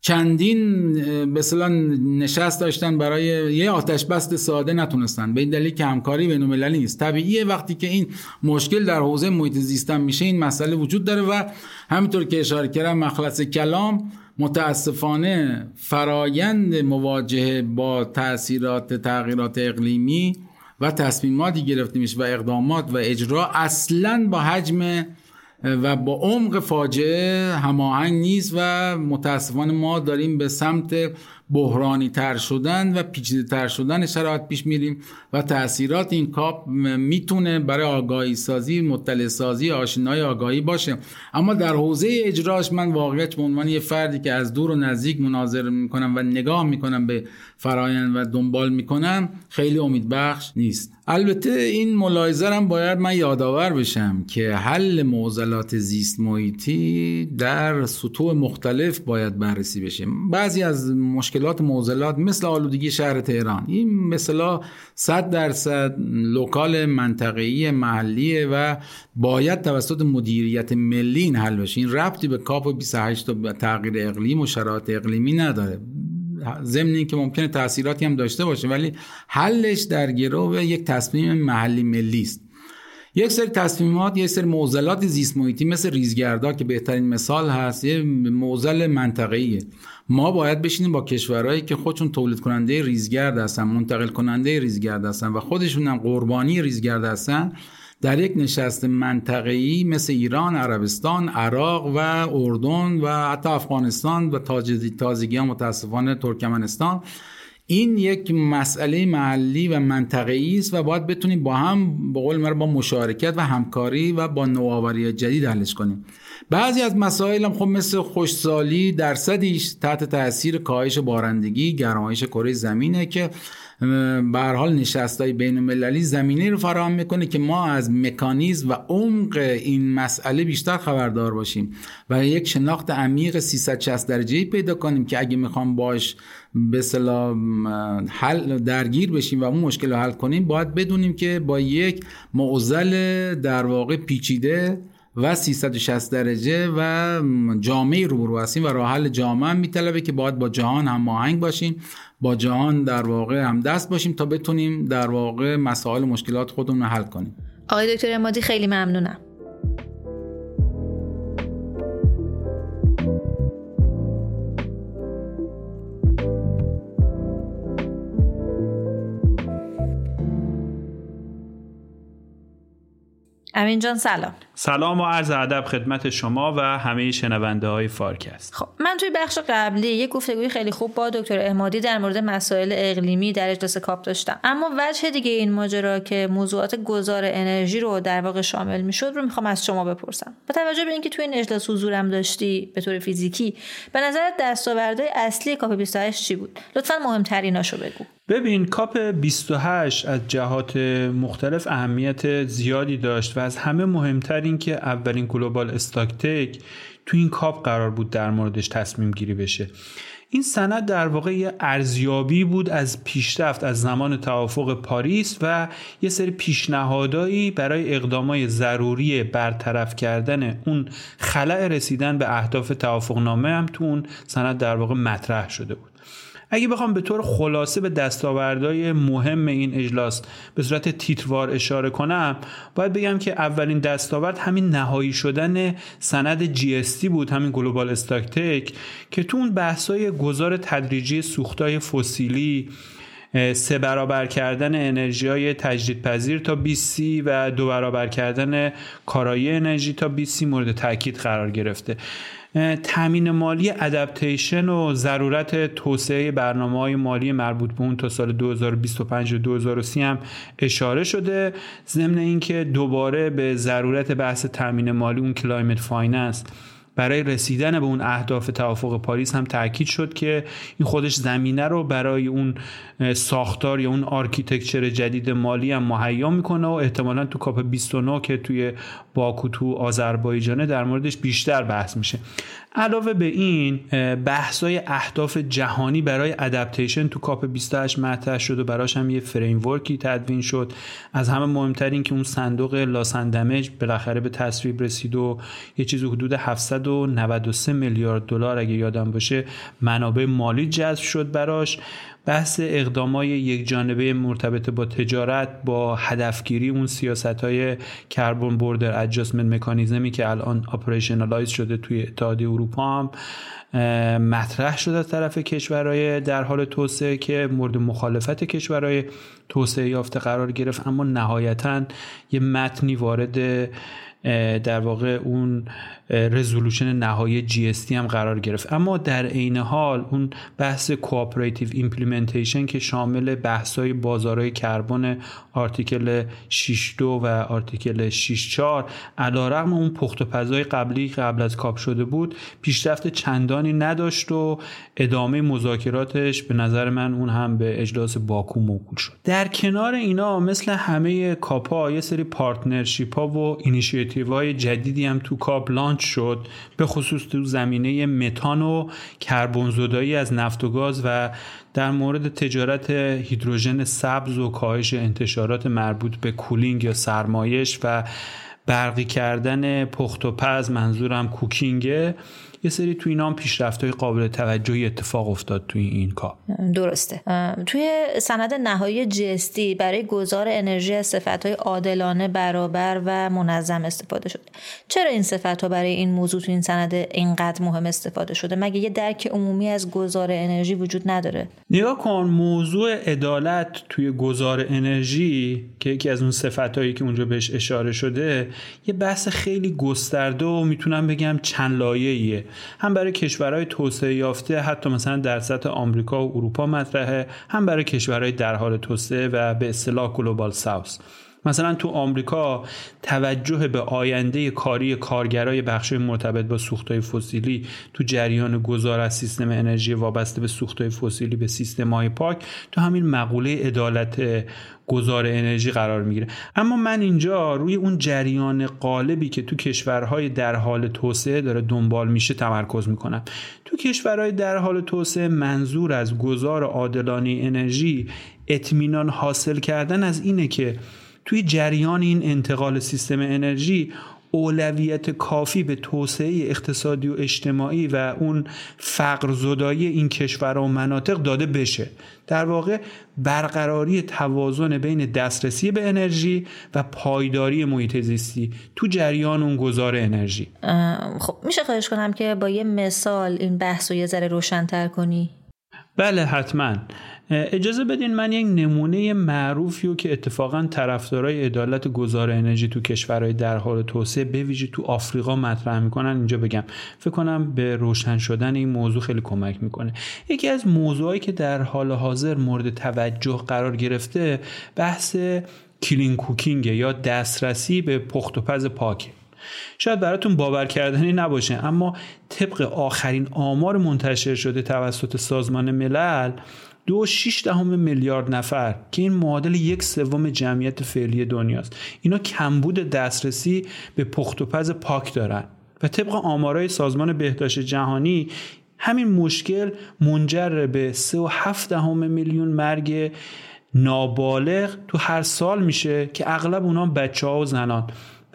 چندین به اصطلاح نشست داشتن برای یه آتش بست ساده نتونستن، به این دلیل که همکاری بین‌المللی نیست. طبیعیه وقتی که این مشکل در حوزه محیط زیست میشه این مسئله وجود داره و همینطور که اشاره کردم مخلص کلام متاسفانه فرایند مواجهه با تأثیرات تغییرات اقلیمی و تصمیماتی گرفته میشه و اقدامات و اجرا اصلاً با حجم و با عمق فاجعه هماهنگ نیست و متاسفانه ما داریم به سمت بحرانی تر شدن و پیچیده تر شدن شرایط پیش میریم و تأثیرات این کاپ میتونه برای آگاهی سازی، مطلع سازی، آشنای آگاهی باشه، اما در حوزه اجراش من واقعیت به عنوان یه فردی که از دور و نزدیک مناظره میکنم و نگاه میکنم به فرآیند و دنبال میکنم خیلی امیدبخش نیست. البته این ملاحظه هم باید من یادآور بشم که حل معضلات زیست محیطی در سطوح مختلف باید بررسی بشه. بعضی از مشکلات معضلات مثل آلودگی شهر تهران، این مثلا 100% لوکال، منطقه‌ای، محلیه و باید توسط مدیریت ملی این حل بشه. این ربطی به کاپ 28 و تغییر اقلیم و شرایط اقلیمی نداره، ضمن این که ممکنه تأثیراتی هم داشته باشه، ولی حلش در گروه یک تصمیم محلی ملی است. یک سری تصمیمات، یک سری معضلات زیست محیطی مثل ریزگردها که بهترین مثال هست، یه معضل منطقه‌ایه. ما باید بشینیم با کشورهایی که خودشون تولید کننده ریزگرد هستن، منتقل کننده ریزگرد هستن و خودشون هم قربانی ریزگرد هستن، در یک نشست منطقه‌ای مثل ایران، عربستان، عراق و اردن و حتی افغانستان و تازگی ها متاسفانه ترکمنستان، این یک مسئله محلی و منطقه‌ای است و باید بتونیم با هم به قول مرا با مشارکت و همکاری و با نوآوری جدید حلش کنیم. بعضی از مسائل هم خب مثل خشکسالی درصدیش تحت تاثیر کاهش بارندگی، گرمایش کره زمینه که به هر حال نشست‌های بین‌المللی زمینه رو فراهم میکنه که ما از مکانیزم و عمق این مسئله بیشتر خبردار باشیم و یک شناخت عمیق 360 درجه‌ای پیدا کنیم که اگه میخوام باش به اصطلاح حل درگیر بشیم و اون مشکل رو حل کنیم، باید بدونیم که با یک معضل در واقع پیچیده و 360 درجه و جامعه روبرو هستیم و راه حل جامعه میطلبه که باید با جهان هماهنگ باشیم، با جهان در واقع همدست باشیم تا بتونیم در واقع مسائل و مشکلات خودمون رو حل کنیم. آقای دکتر عمادی خیلی ممنونم. امین جان سلام. سلام و عرض ادب خدمت شما و همه شنونده های فارکست. خب من توی بخش قبلی یک گفتگوی خیلی خوب با دکتر عمادی در مورد مسائل اقلیمی در اجلاس کاپ داشتم، اما وجه دیگه این ماجرا که موضوعات گذار انرژی رو در واقع شامل میشد رو میخوام از شما بپرسم. با توجه به اینکه توی این اجلاس حضورم داشتی به طور فیزیکی، به نظرت دستاوردهای اصلی کاپ 28 چی بود؟ لطفاً مهمتریناشو بگو. ببین کاپ 28 از جهات مختلف اهمیت زیادی داشت و از همه مهمتر این که اولین گلوبال استاکتیک تو این کاپ قرار بود در موردش تصمیم گیری بشه. این سند در واقع یه ارزیابی بود از پیشرفت از زمان توافق پاریس و یه سری پیشنهادایی برای اقدامات ضروری برطرف کردن اون خلأ رسیدن به اهداف توافقنامه هم تو اون سند در واقع مطرح شده بود. اگه بخوام به طور خلاصه به دستاوردهای مهم این اجلاس به صورت تیتروار اشاره کنم، باید بگم که اولین دستاورد همین نهایی شدن سند جی اس تی بود، همین گلوبال استاکتیک، که تو اون بحث‌های گذار تدریجی سوختای فسیلی، 3 برابر کردن انرژی‌های تجدیدپذیر تا 2030 و 2 برابر کردن کارایی انرژی تا 2030 مورد تاکید قرار گرفته. تامین مالی ادپتیشن و ضرورت توسعه برنامه‌های مالی مربوط به اون تا سال 2025 و 2030 هم اشاره شده، ضمن اینکه دوباره به ضرورت بحث تامین مالی اون کلایمت فایننس برای رسیدن به اون اهداف توافق پاریس هم تاکید شد که این خودش زمینه رو برای اون ساختار یا اون آرکیتکچر جدید مالی هم مهیا میکنه و احتمالاً تو کاپ 29 که توی باکو تو آذربایجان در موردش بیشتر بحث میشه. علاوه به این بحث‌های اهداف جهانی برای ادپتیشن تو کاپ 28 مطرح شد و براش هم یه فریم ورکی تدوین شد. از همه مهمتر این که اون صندوق لاسندمج بالاخره به تصویب رسید و یه چیز حدود 793 میلیارد دلار اگه یادم باشه منابع مالی جذب شد براش. بحث اقدامات یک جانبه مرتبط با تجارت با هدفگیری اون سیاست‌های کربن بوردر ادجاستمنت مکانیزمی که الان اپریشنالایز شده توی اتحادیه اروپا هم مطرح شده از طرف کشورهای در حال توسعه که مورد مخالفت کشورهای توسعه یافته قرار گرفت، اما نهایتاً یه متنی وارد در واقع اون رزولوشن نهایی جی اس تی هم قرار گرفت. اما در عین حال اون بحث کوآپراتیو ایمپلیمنتیشن که شامل بحث‌های بازارهای کربن آرتیکل 6.2 و آرتیکل 6.4 علیرغم اون پخت و پزای قبلی قبل از کاپ شده بود پیشرفت چندانی نداشت و ادامه مذاکراتش به نظر من اون هم به اجلاس باکو موکول شد. در کنار اینا مثل همه کاپ‌ها یه سری پارتنرشیپ‌ها و اینیشیاتیو های جدیدی هم تو کاپ لانچ شد، به خصوص تو زمینه متان و کربن زدایی از نفت و گاز و در مورد تجارت هیدروژن سبز و کاهش انتشارات مربوط به کولینگ یا سرمایش و برقی کردن پخت و پز، منظورم کوکینگه، یه سری توی اینا هم پیشرفت‌های قابل توجهی اتفاق افتاد توی این کار. درسته. توی سند نهایی جی اس تی برای گذار انرژی از صفت‌های عادلانه، برابر و منظم استفاده شده. چرا این صفت‌ها برای این موضوع توی این سند اینقدر مهم استفاده شده؟ مگه یه درک عمومی از گذار انرژی وجود نداره؟ نگاه کن، موضوع عدالت توی گذار انرژی که یکی از اون صفت‌هایی که اونجا بهش اشاره شده، یه بحث خیلی گسترده و میتونم بگم چند لایه‌ایه. هم برای کشورهای توسعه یافته حتی مثلا در سطح آمریکا و اروپا مطرحه، هم برای کشورهای در حال توسعه و به اصطلاح گلوبال ساوث. مثلا تو آمریکا توجه به آینده کاری کارگرای بخش‌های مرتبط با سوخت‌های فسیلی تو جریان گذار از سیستم انرژی وابسته به سوخت‌های فسیلی به سیستم‌های پاک تو همین مقوله عدالت گذار انرژی قرار میگیره. اما من اینجا روی اون جریان قالبی که تو کشورهای در حال توسعه داره دنبال میشه تمرکز میکنم. تو کشورهای در حال توسعه منظور از گذار عادلانه انرژی اطمینان حاصل کردن از اینه که توی جریان این انتقال سیستم انرژی اولویت کافی به توسعه اقتصادی و اجتماعی و اون فقر زدایی این کشور و مناطق داده بشه. در واقع برقراری توازن بین دسترسی به انرژی و پایداری محیط زیستی تو جریان اون گذار انرژی. خب میشه خواهش کنم که با یه مثال این بحث رو یه ذره روشن‌تر کنی؟ بله حتما. اجازه بدین من یک نمونه معروفیو که اتفاقا طرفدارای عدالت گذار انرژی تو کشورهای در حال توسعه به ویژه تو آفریقا مطرح میکنن اینجا بگم، فکر کنم به روشن شدن این موضوع خیلی کمک میکنه. یکی از موضوعایی که در حال حاضر مورد توجه قرار گرفته بحث کلین کوکینگ یا دسترسی به پخت و پز پاکه. شاید براتون باور کردنی نباشه اما طبق آخرین آمار منتشر شده توسط سازمان ملل 2.6 میلیارد نفر که این معادل 1/3 جمعیت فعلی دنیاست، اینا کمبود دسترسی به پخت و پز پاک دارن و طبق آمارای سازمان بهداشت جهانی همین مشکل منجر به 3.7 میلیون مرگ نابالغ تو هر سال میشه که اغلب اونا بچه‌ها و زنان.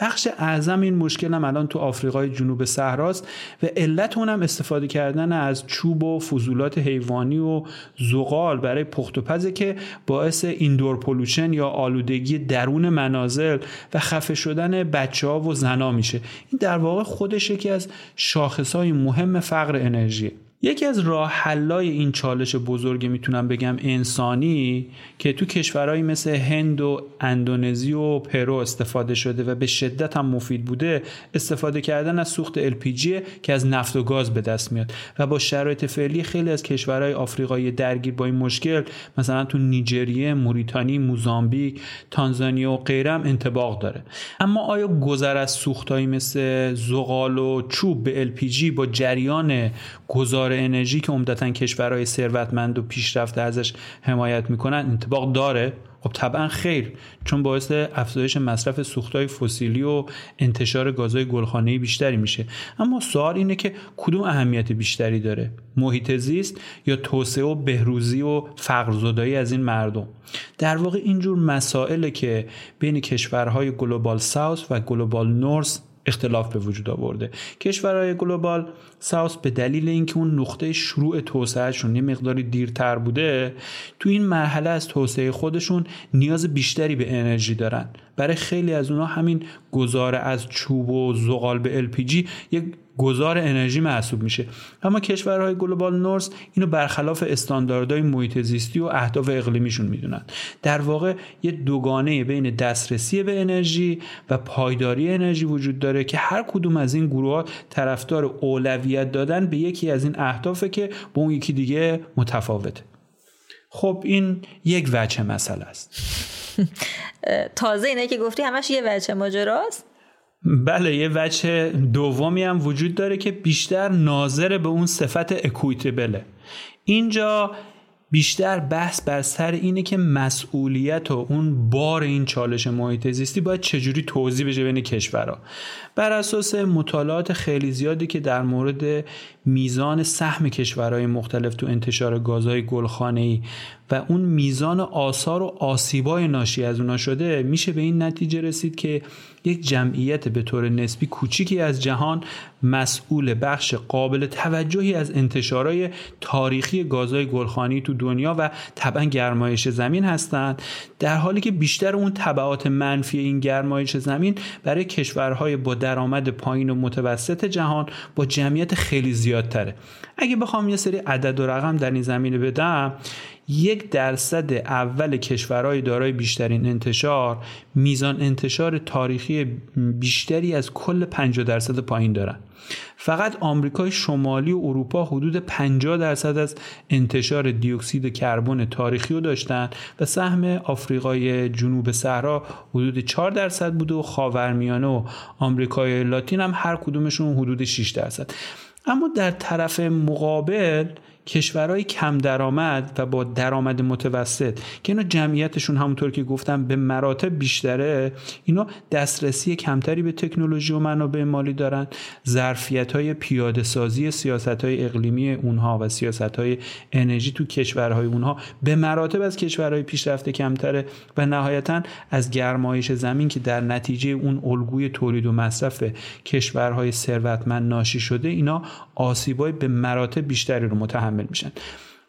بخش اعظم این مشکل هم الان تو آفریقای جنوب صحراست و علت اون هم استفاده کردن از چوب و فضولات حیوانی و زغال برای پخت و پزه که باعث ایندور پولوشن یا آلودگی درون منازل و خفه شدن بچه‌ها و زنا میشه. این در واقع خودش یکی از شاخص‌های مهم فقر انرژیه. یکی از راه حل‌های این چالش بزرگ میتونم بگم انسانی که تو کشورهایی مثل هند و اندونزی و پرو استفاده شده و به شدت هم مفید بوده، استفاده کردن از سوخت LPG که از نفت و گاز به دست میاد و با شرایط فعلی خیلی از کشورهای آفریقایی درگیر با این مشکل مثلا تو نیجریه، موریتانی، موزامبیک، تانزانیا و غیره هم انطباق داره. اما آیا گذر از سوخت‌هایی مثل زغال و چوب به LPG با جریان گذار انرژی که عمدتاً کشورهای ثروتمند و پیشرفته ازش حمایت میکنن انطباق داره؟ خب طبعا خیر، چون باعث افزایش مصرف سوختهای فسیلی و انتشار گازهای گلخانه‌ای بیشتری میشه. اما سوال اینه که کدوم اهمیت بیشتری داره، محیط زیست یا توسعه و بهروزی و فقرزدایی از این مردم؟ در واقع اینجور مسائل که بین کشورهای گلوبال ساوث و گلوبال نورث اختلاف به وجود آورده. کشورهای گلوبال ساوث به دلیل اینکه اون نقطه شروع توسعهشون یه مقداری دیرتر بوده، تو این مرحله از توسعه خودشون نیاز بیشتری به انرژی دارن. برای خیلی از اونها همین گذار از چوب و زغال به LPG یک گذار انرژی محسوب میشه. اما کشورهای گلوبال نورث اینو برخلاف استانداردهای محیط زیستی و اهداف اقلیمیشون میدونن. در واقع یه دوگانه بین دسترسی به انرژی و پایداری انرژی وجود داره که هر کدوم از این گروه‌ها طرفدار اولویت دادن به یکی از این اهدافه که با اون یکی دیگه متفاوته. خب این یک وجه مسئله است. تازه اینه که گفتی همش یه وجه ماجراست. بله، یه وجه دومی هم وجود داره که بیشتر ناظر به اون صفت اکویتیبله. اینجا بیشتر بحث بر سر اینه که مسئولیت و اون بار این چالش محیط زیستی باید چجوری توزیع بشه بین کشورها. بر اساس مطالعات خیلی زیادی که در مورد میزان سهم کشورهای مختلف تو انتشار گازهای گلخانه‌ای و اون میزان آثار و آسیب‌های ناشی از اونها شده، میشه به این نتیجه رسید که یک جمعیت به طور نسبی کوچیکی از جهان مسئول بخش قابل توجهی از انتشارهای تاریخی گازهای گلخانه‌ای تو دنیا و طبعا گرمایش زمین هستند، در حالی که بیشتر اون تبعات منفی این گرمایش زمین برای کشورهای با درآمد پایین و متوسط جهان با جمعیت خیلی زیادتره. اگه بخوام یه سری عدد و رقم در این زمینه بدم، 1% اول کشورهای دارای بیشترین انتشار میزان انتشار تاریخی بیشتری از کل 50% پایین دارن. فقط آمریکای شمالی و اروپا حدود 50% از انتشار دیوکسید کربن تاریخی رو داشتن و سهم آفریقای جنوب صحرا حدود 4% بوده و خاورمیانه و آمریکای لاتین هم هر کدومشون حدود 6%. اما در طرف مقابل کشورهای کم درآمد و با درآمد متوسط که اینا جمعیتشون همونطور که گفتم به مراتب بیشتره، اینا دسترسی کمتری به تکنولوژی و منابع مالی دارن. ظرفیت‌های پیاده‌سازی سیاست‌های اقلیمی اونها و سیاست‌های انرژی تو کشورهای اونها به مراتب از کشورهای پیشرفته کمتره و نهایتاً از گرمایش زمین که در نتیجه اون الگوی تولید و مصرف کشورهای ثروتمند ناشی شده، اینا آسیب‌های به مراتب بیشتری رو متحمل میشن.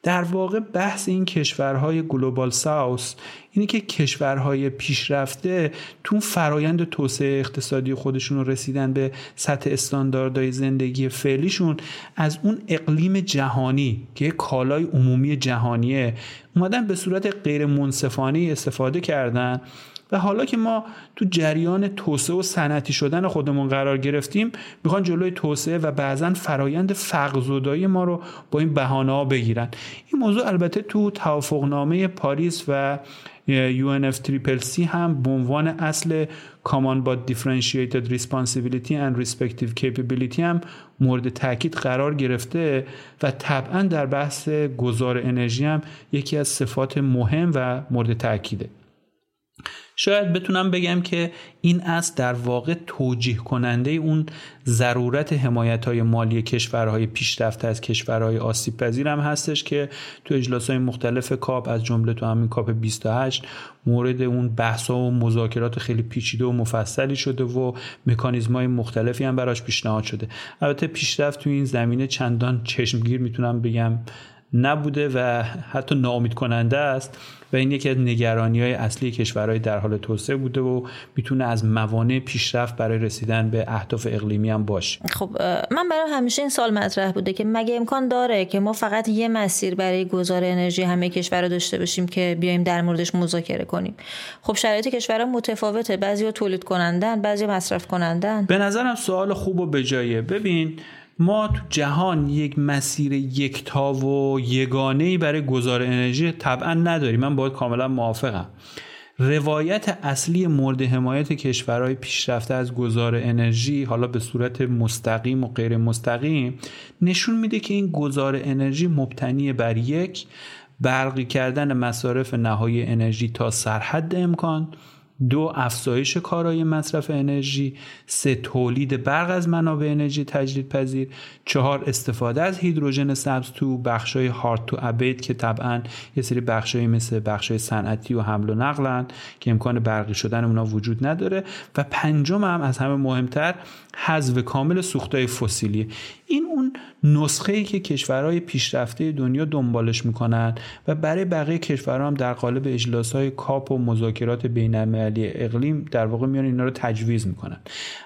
در واقع بحث این کشورهای گلوبال ساوث اینه که کشورهای پیشرفته تو فرایند توسعه اقتصادی خودشون و رسیدن به سطح استانداردهای زندگی فعلیشون از اون اقلیم جهانی که یک کالای عمومی جهانیه اومدن به صورت غیر منصفانه استفاده کردن و حالا که ما تو جریان توسعه و صنعتی شدن خودمون قرار گرفتیم میخوان جلوی توسعه و بعضن فرایند فقر زدایی ما رو با این بهانه‌ها بگیرن. این موضوع البته تو توافقنامه پاریس و UNFCCC هم به عنوان اصل Common but Differentiated Responsibility and Respective Capability هم مورد تاکید قرار گرفته و طبعا در بحث گذار انرژی هم یکی از صفات مهم و مورد تاکیده. شاید بتونم بگم که این اصل در واقع توجیه کننده اون ضرورت حمایت‌های مالی کشورهای پیشرفته از کشورهای آسیب پذیر هم هستش که تو اجلاس‌های مختلف کاپ از جمله تو همین کاپ 28 مورد اون بحث‌ها و مذاکرات خیلی پیچیده و مفصلی شده و مکانیزم‌های مختلفی هم براش پیشنهاد شده. البته پیشرفت تو این زمینه چندان چشمگیر میتونم بگم نبوده و حتی ناامید کننده است و این یکی از نگرانی‌های اصلی کشورهای در حال توسعه بوده و میتونه از موانع پیشرفت برای رسیدن به اهداف اقلیمی هم باشه. خب من برای همیشه این سوال مطرح بوده که مگه امکان داره که ما فقط یه مسیر برای گذار انرژی همه کشورها داشته باشیم که بیایم در موردش مذاکره کنیم؟ خب شرایط کشورها متفاوته، بعضیا تولید کنندن، بعضیا مصرف کنندن. به نظرم سوال خوب و به جایه. ببین ما تو جهان یک مسیر یکتا و یگانه‌ای برای گذار انرژی طبعا نداریم. من باید کاملا موافقم. روایت اصلی مورد حمایت کشورهای پیشرفته از گذار انرژی حالا به صورت مستقیم و غیر مستقیم نشون میده که این گذار انرژی مبتنی بر یک برقی کردن مصارف نهایی انرژی تا سرحد امکان، 2 افزایش کارایی مصرف انرژی، 3 تولید برق از منابع انرژی تجدیدپذیر، 4 استفاده از هیدروژن سبز تو بخشای هارد تو ابیت که طبعا یه سری بخشای مثل بخشای صنعتی و حمل و نقلن که امکان برقی شدن اونا وجود نداره و 5 هم از همه مهمتر حذف کامل سوختهای فسیلی. این اون نسخه‌ای که کشورهای پیشرفته دنیا دنبالش می‌کنن و برای بقیه کشورها هم در قالب اجلاس‌های کاپ و مذاکرات بین‌المللی اقلیم در واقع میان اینا رو تجویز می‌کنن.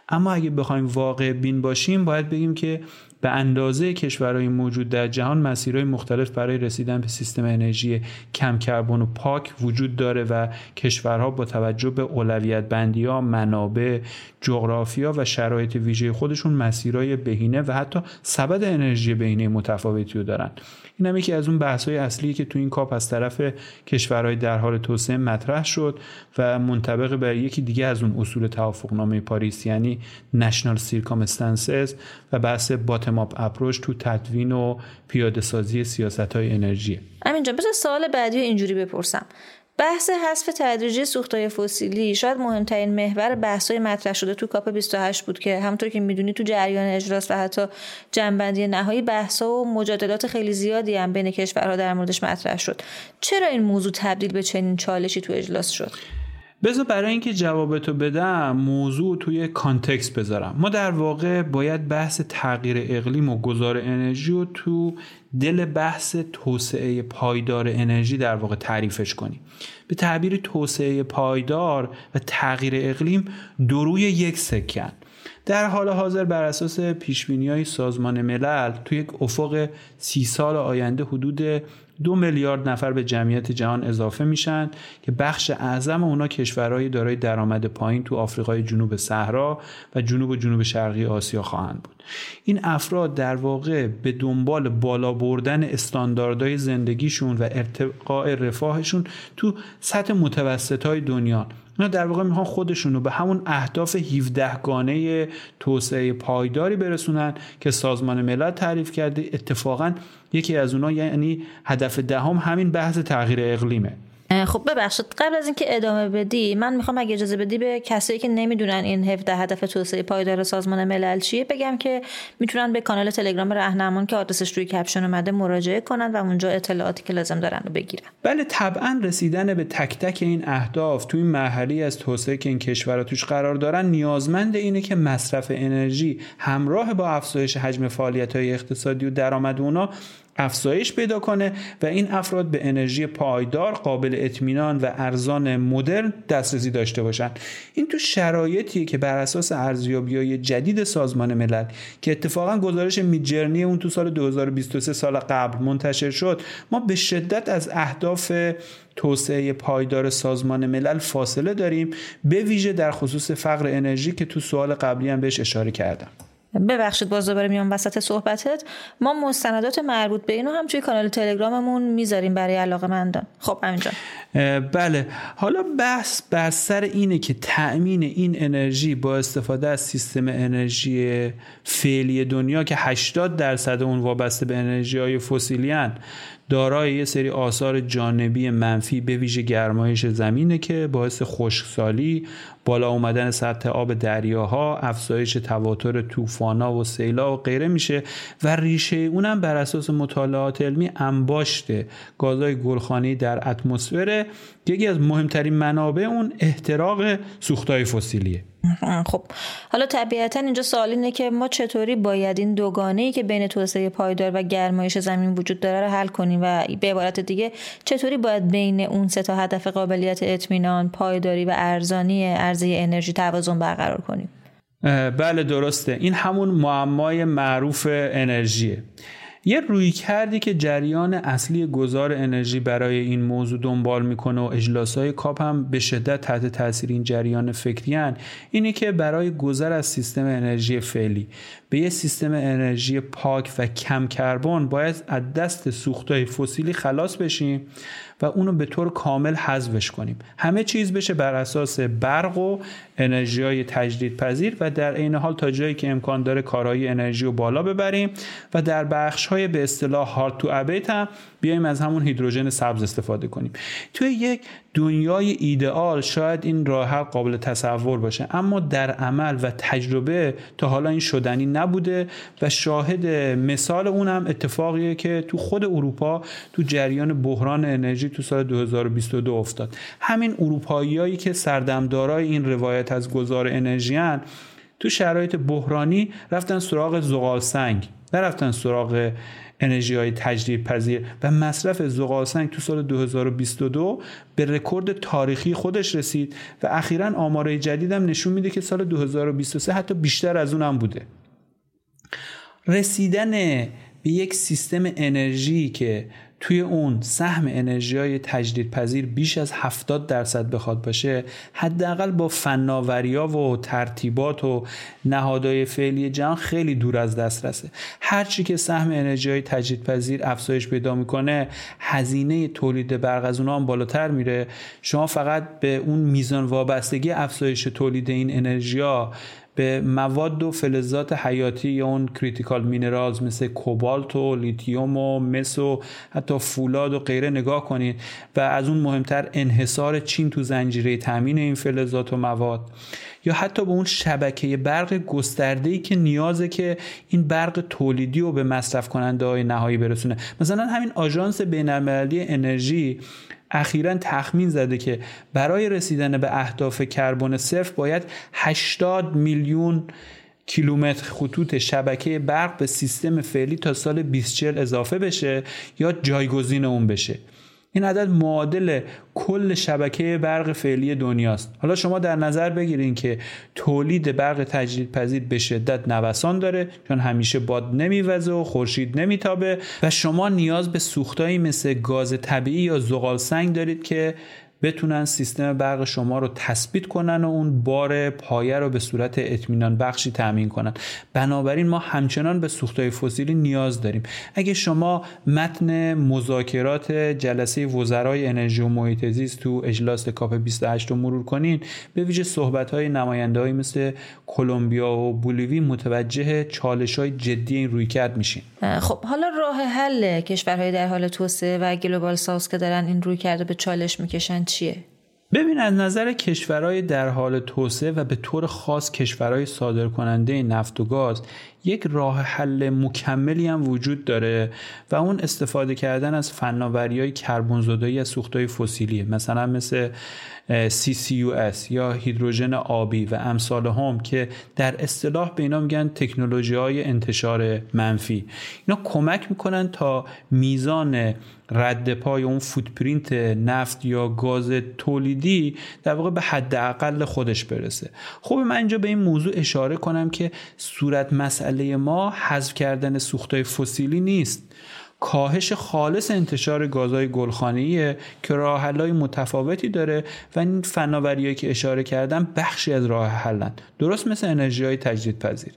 اما اگه بخوایم واقع بین باشیم باید بگیم که به اندازه کشورهای موجود در جهان مسیرهای مختلف برای رسیدن به سیستم انرژی کم کربن و پاک وجود داره و کشورها با توجه به اولویت بندی‌ها، منابع، جغرافیا و شرایط ویژه خودشون مسیرهای بهینه و حتی سبد انرژی بهینه متفاوتی رو دارن. این هم یکی از اون بحث‌های اصلی که تو این کاپ از طرف کشورهای در حال توسعه مطرح شد و منطبق بر یکی دیگه از اون اصول توافقنامه پاریس یعنی نشنال سیرکامستانسز و بحث باتم آپ اپروچ تو تدوین و پیاده‌سازی سیاست‌های انرژی. همینجا بذار سوال بعدی اینجوری بپرسم. بحث حذف تدریجی سوختهای فسیلی شاید مهمترین محور بحث‌های مطرح شده تو کاپ 28 بود که همونطور که میدونی تو جریان اجلاس و حتی جنببندی نهایی بحث‌ها و مجادلات خیلی زیادی هم بین کشورها در موردش مطرح شد. چرا این موضوع تبدیل به چنین چالشی تو اجلاس شد؟ بذار برای اینکه جوابتو بدم موضوع توی کانتکست بذارم. ما در واقع باید بحث تغییر اقلیم و گذار انرژی رو تو دل بحث توسعه پایدار انرژی در واقع تعریفش کنیم. به تعبیر توسعه پایدار و تغییر اقلیم دو روی یک سکن. در حال حاضر بر اساس پیش‌بینی‌های سازمان ملل توی یک افق 30 سال آینده حدود 2 میلیارد نفر به جمعیت جهان اضافه میشن که بخش اعظم اونا کشورهای دارای درآمد پایین تو آفریقای جنوب صحرا و جنوب و جنوب شرقی آسیا خواهند بود. این افراد در واقع به دنبال بالا بردن استانداردهای زندگیشون و ارتقاء رفاهشون تو سطح متوسط‌های دنیا اونا در واقع میخوان خودشون رو به همون اهداف 17 گانه توسعه پایداری برسونن که سازمان ملل تعریف کرده. اتفاقاً یکی از اونا یعنی هدف 10 همین بحث تغییر اقلیمه. خب ببخشید قبل از اینکه ادامه بدی من میخوام اگه اجازه بدی به کسایی که نمیدونن این 17 هدف توسعه پایدار سازمان ملل چیه بگم که میتونن به کانال تلگرام راهنمون که آدرسش توی کپشن اومده مراجعه کنن و اونجا اطلاعاتی که لازم دارن رو بگیرن. بله طبعا رسیدن به تک تک این اهداف توی مرحله‌ای از توسعه که این کشورها توش قرار دارن نیازمند اینه که مصرف انرژی همراه با افزایش حجم فعالیت‌های اقتصادی و درآمد اونها افزایش پیدا کنه و این افراد به انرژی پایدار، قابل اطمینان و ارزان مدرن دسترسی داشته باشند. این تو شرایطی که بر اساس ارزیابی‌های جدید سازمان ملل که اتفاقا گزارش میدجرنی اون تو سال 2023 سال قبل منتشر شد، ما به شدت از اهداف توسعه پایدار سازمان ملل فاصله داریم، به ویژه در خصوص فقر انرژی که تو سوال قبلی هم بهش اشاره کردم. ببخشید باز دوباره میام وسط صحبتت. ما مستندات مربوط به اینو هم توی کانال تلگراممون میذاریم برای علاقه‌مندان. خب امین جان. بله، حالا بحث بر سر اینه که تأمین این انرژی با استفاده از سیستم انرژی فعلی دنیا که 80% اون وابسته به انرژی‌های فسیلی هستند، دارای یه سری آثار جانبی منفی به ویژه گرمایش زمینه که باعث خشکسالی، بالا اومدن سطح آب دریاها، افزایش تواتر طوفانا و سیلا و غیره میشه و ریشه اونم بر اساس مطالعات علمی انباشت گازهای گلخانه‌ای در اتمسفر، یکی از مهمترین منابع اون احتراق سوختهای فسیلیه. خب حالا طبیعتا اینجا سوال اینه که ما چطوری باید این دوگانه‌ای که بین توسعه پایدار و گرمایش زمین وجود داره رو حل کنیم و به عبارت دیگه چطوری باید بین اون سه تا هدف قابلیت اطمینان، پایداری و ارزانی عرضه انرژی توازن برقرار کنیم؟ بله درسته، این همون معمای معروف انرژیه. یه رویکردی که جریان اصلی گذار انرژی برای این موضوع دنبال میکنه و اجلاس‌های کاپ هم به شدت تحت تاثیر این جریان فکری هن، اینه که برای گذر از سیستم انرژی فعلی به یه سیستم انرژی پاک و کم کربن باید از دست سوخت‌های فسیلی خلاص بشیم و اونو به طور کامل حذفش کنیم. همه چیز بشه بر اساس برق و انرژی‌های تجدیدپذیر و در عین حال تا جایی که امکان داره کارایی انرژی رو بالا ببریم و در بخش‌های به اصطلاح هارد تو ابیت هم بیایم از همون هیدروژن سبز استفاده کنیم. توی یک دنیای ایدئال شاید این راه حل قابل تصور باشه، اما در عمل و تجربه تا حالا این شدنی نبوده و شاهد مثال اونم اتفاقیه که تو خود اروپا تو جریان بحران انرژی تو سال 2022 افتاد. همین اروپاییایی که سردمدارای این روایت از گذار انرژی ان تو شرایط بحرانی رفتن سراغ زغال سنگ، نرفتن سراغ انرژی‌های تجدیدپذیر و مصرف زغال سنگ تو سال 2022 به رکورد تاریخی خودش رسید و اخیراً آمارهای جدید هم نشون میده که سال 2023 حتی بیشتر از اون هم بوده. رسیدن به یک سیستم انرژی که توی اون سهم انرژی‌های تجدیدپذیر بیش از 70% بخواد باشه، حداقل با فناوری‌ها و ترتیبات و نهادهای فعلی جهان خیلی دور از دسترسه. هرچی که سهم انرژی‌های تجدیدپذیر افزایش پیدا می‌کنه، هزینه تولید برق از اونها هم بالاتر میره. شما فقط به اون میزان وابستگی افزایش تولید این انرژی‌ها به مواد و فلزات حیاتی یا اون کریتیکال مینرالز مثل کوبالت و لیتیوم و مس و حتی فولاد و غیره نگاه کنید و از اون مهمتر انحصار چین تو زنجیره تامین این فلزات و مواد، یا حتی به اون شبکه برق گسترده‌ای که نیازه که این برق تولیدی رو به مصرف کننده‌های نهایی برسونه. مثلا همین آژانس بین‌المللی انرژی اخیراً تخمین زده که برای رسیدن به اهداف کربن صفر باید 80 میلیون کیلومتر خطوط شبکه برق به سیستم فعلی تا سال 2040 اضافه بشه یا جایگزین اون بشه. این عدد معادل کل شبکه برق فعلی دنیاست. حالا شما در نظر بگیرین که تولید برق تجدیدپذیر به شدت نوسان داره، چون همیشه باد نمیوزه و خورشید نمیتابه و شما نیاز به سوختایی مثل گاز طبیعی یا زغال سنگ دارید که بتونن سیستم برق شما رو تثبیت کنن و اون بار پایه رو به صورت اطمینان بخشی تامین کنن. بنابراین ما همچنان به سوختهای فسیلی نیاز داریم. اگه شما متن مذاکرات جلسه وزرای انرژی و محیط زیست تو اجلاس کاپ 28 رو مرور کنین، به ویژه صحبت‌های نماینده‌هایی مثل کلمبیا و بولیوی، متوجه چالش‌های جدی این رویکرد میشین. خب حالا راه حل کشورهای در حال توسعه و گلوبال ساوث که دارن این رویکرد رو به چالش میکشن چیه؟ ببین، از نظر کشورهای در حال توسعه و به طور خاص کشورهای صادرکننده نفت و گاز یک راه حل مکملی هم وجود داره و اون استفاده کردن از فناوری‌های کربن زدایی از سوخت‌های فسیلیه، مثلا مثل CCUS یا هیدروژن آبی و امثال هم که در اصطلاح به اینا میگن تکنولوژی‌های انتشار منفی، اینا کمک میکنن تا میزان رد پای اون فوتپرینت نفت یا گاز تولیدی در واقع به حداقل خودش برسه. خب من اینجا به این موضوع اشاره کنم که صورت مسئله ما حذف کردن سوخت‌های فسیلی نیست، کاهش خالص انتشار گازهای گلخانه‌ایه که راه حل‌های متفاوتی داره و این فناوری‌هایی که اشاره کردم بخشی از راه حلن، درست مثل انرژی‌های تجدیدپذیر.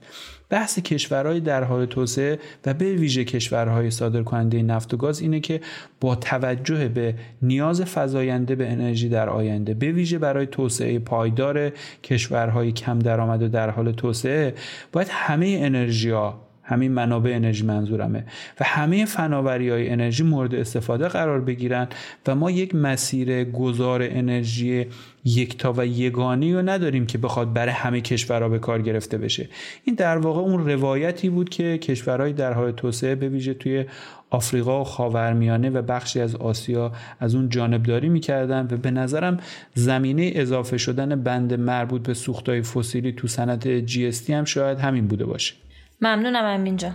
بحث کشورهای در حال توسعه و به ویژه کشورهای صادرکننده نفت و گاز اینه که با توجه به نیاز فزاینده به انرژی در آینده، به ویژه برای توسعه پایدار کشورهای کم درآمد و در حال توسعه، باید همه انرژی‌ها، همین منابع انرژی منظورمه، و همه فناوری‌های انرژی مورد استفاده قرار بگیرن و ما یک مسیر گذار انرژی یکتا و یگانی رو نداریم که بخواد برای همه کشورها به کار گرفته بشه. این در واقع اون روایتی بود که کشورهای در حال توسعه به ویژه توی آفریقا و خاورمیانه و بخشی از آسیا از اون جانبداری می‌کردن و به نظرم زمینه اضافه شدن بند مربوط به سوخت‌های فسیلی تو صنعت جی اس تی هم شاید همین بوده باشه. ممنونم امین جان.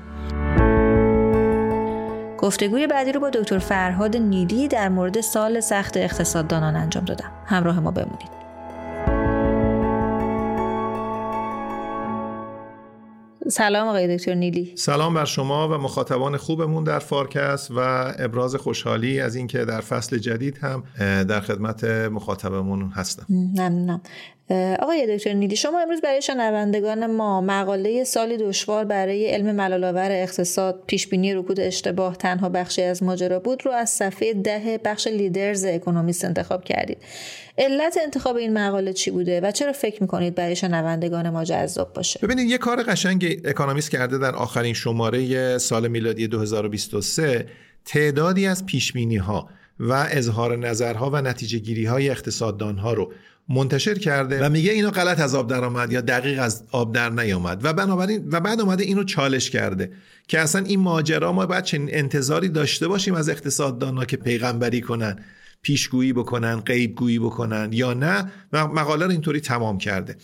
گفتگوی بعدی رو با دکتر فرهاد نیلی در مورد سال سخت اقتصاددانان انجام دادم. همراه ما بمونید. سلام آقای دکتر نیلی. سلام بر شما و مخاطبان خوبمون در فارکست و ابراز خوشحالی از اینکه در فصل جدید هم در خدمت مخاطبمون هستم. ممنونم. آقای دکتر نیلی، شما امروز برای شنوندگان ما مقاله سالی دشوار برای علم ملال‌آور اقتصاد، پیشبینی رکود اشتباه تنها بخشی از ماجرا بود رو از صفحه 10 بخش لیدرز اکونومیست انتخاب کردید. علت انتخاب این مقاله چی بوده و چرا فکر می‌کنید برای شنوندگان ما جذاب باشه؟ ببینید، یه کار قشنگ اکونومیست کرده در آخرین شماره سال میلادی 2023 تعدادی از پیشبینی‌ها و اظهار نظرها و نتیجه‌گیری‌های اقتصاددان‌ها رو منتشر کرده و میگه اینو غلط از آب در آمد یا دقیق از آب در نیامد و بنابراین و بعد اومده اینو چالش کرده که اصلا این ماجرا ما باید چنین انتظاری داشته باشیم از اقتصاددان‌ها که پیغمبری کنن، پیشگویی بکنن، غیبگویی بکنن یا نه؟ و مقاله رو اینطوری تمام کرده.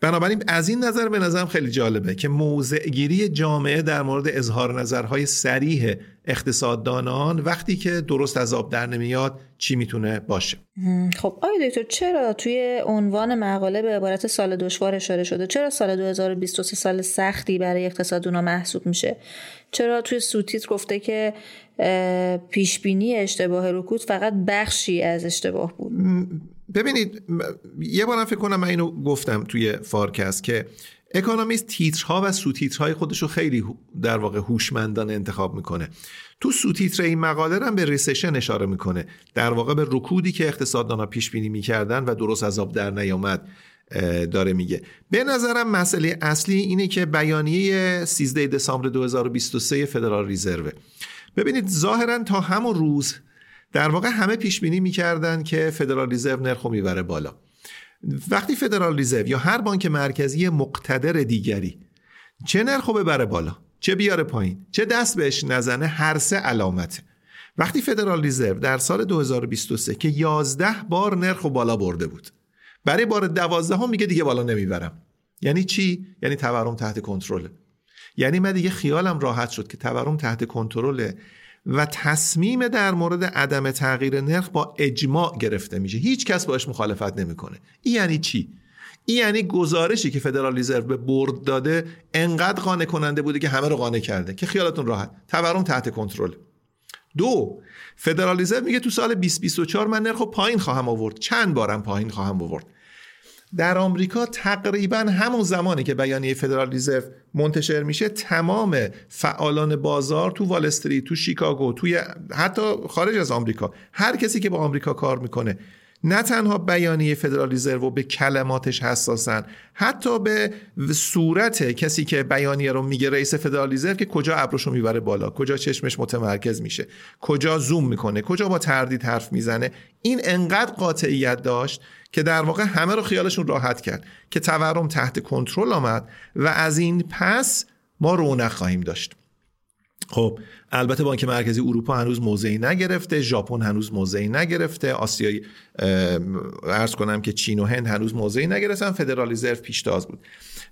بنابراین از این نظر به نظرم خیلی جالبه که موضع‌گیری جامعه در مورد اظهار نظرهای صریح اقتصاددانان وقتی که درست از آب در نمیاد چی میتونه باشه. خب آقای دکتر، چرا توی عنوان مقاله به عبارت سال دشوار اشاره شده؟ چرا سال 2023 سال سختی برای اقتصاددانان محسوب میشه؟ چرا توی سوتیتر گفته که پیشبینی اشتباه رکود فقط بخشی از اشتباه بود؟ ببینید، یه بارم فکر کنم من اینو گفتم توی فارکست که اکونومیست تیترها و سوتیترهای خودش رو خیلی در واقع هوشمندانه انتخاب میکنه. تو سوتیتر این مقاله هم به ریسشن اشاره میکنه، در واقع به رکودی که اقتصاددان‌ها پیش بینی میکردن و درست از آب در نیامد داره میگه. به نظرم مسئله اصلی اینه که بیانیه 13 دسامبر 2023 فدرال رزرو، ببینید ظاهرا تا همون روز در واقع همه پیش بینی میکردن که فدرال رزرو نرخو میبره بالا. وقتی فدرال رزرو یا هر بانک مرکزی مقتدر دیگری چه نرخو ببره بالا، چه بیاره پایین، چه دست بهش نزنه، هر سه علامته. وقتی فدرال رزرو در سال 2023 که 11 بار نرخو بالا برده بود، برای بار 12 میگه دیگه بالا نمیبرم. یعنی چی؟ یعنی تورم تحت کنترله. یعنی من دیگه خیالم راحت شد که تورم تحت کنترله و تصمیم در مورد عدم تغییر نرخ با اجماع گرفته میشه، هیچ کس باش مخالفت نمیکنه. این یعنی چی؟ این یعنی گزارشی که فدرال رزرو به برد داده انقدر قانع کننده بوده که همه رو قانع کرده که خیالتون راحت، تورم تحت کنترل. دو، فدرال رزرو میگه تو سال 2024 من نرخو پایین خواهم آورد، چند بارم پایین خواهم آورد. در آمریکا تقریبا همون زمانی که بیانیه فدرال رزرو منتشر میشه تمام فعالان بازار تو وال استریت، تو شیکاگو، توی حتی خارج از آمریکا، هر کسی که با آمریکا کار میکنه نه تنها بیانیه فدرال رزرو به کلماتش حساسن، حتی به صورت کسی که بیانیه رو میگه رئیس فدرال رزرو که کجا ابروشو میبره بالا، کجا چشمش متمرکز میشه، کجا زوم میکنه، کجا با تردید حرف میزنه. این انقدر قاطعیت داشت که در واقع همه رو خیالشون راحت کرد که تورم تحت کنترل آمد و از این پس ما رونق خواهیم داشت. خب البته بانک مرکزی اروپا هنوز موضعی نگرفته، ژاپن هنوز موضعی نگرفته، آسیای عرض کنم که چین و هند هنوز موضعی نگرفتن، فدرال رزرو پیشتاز بود.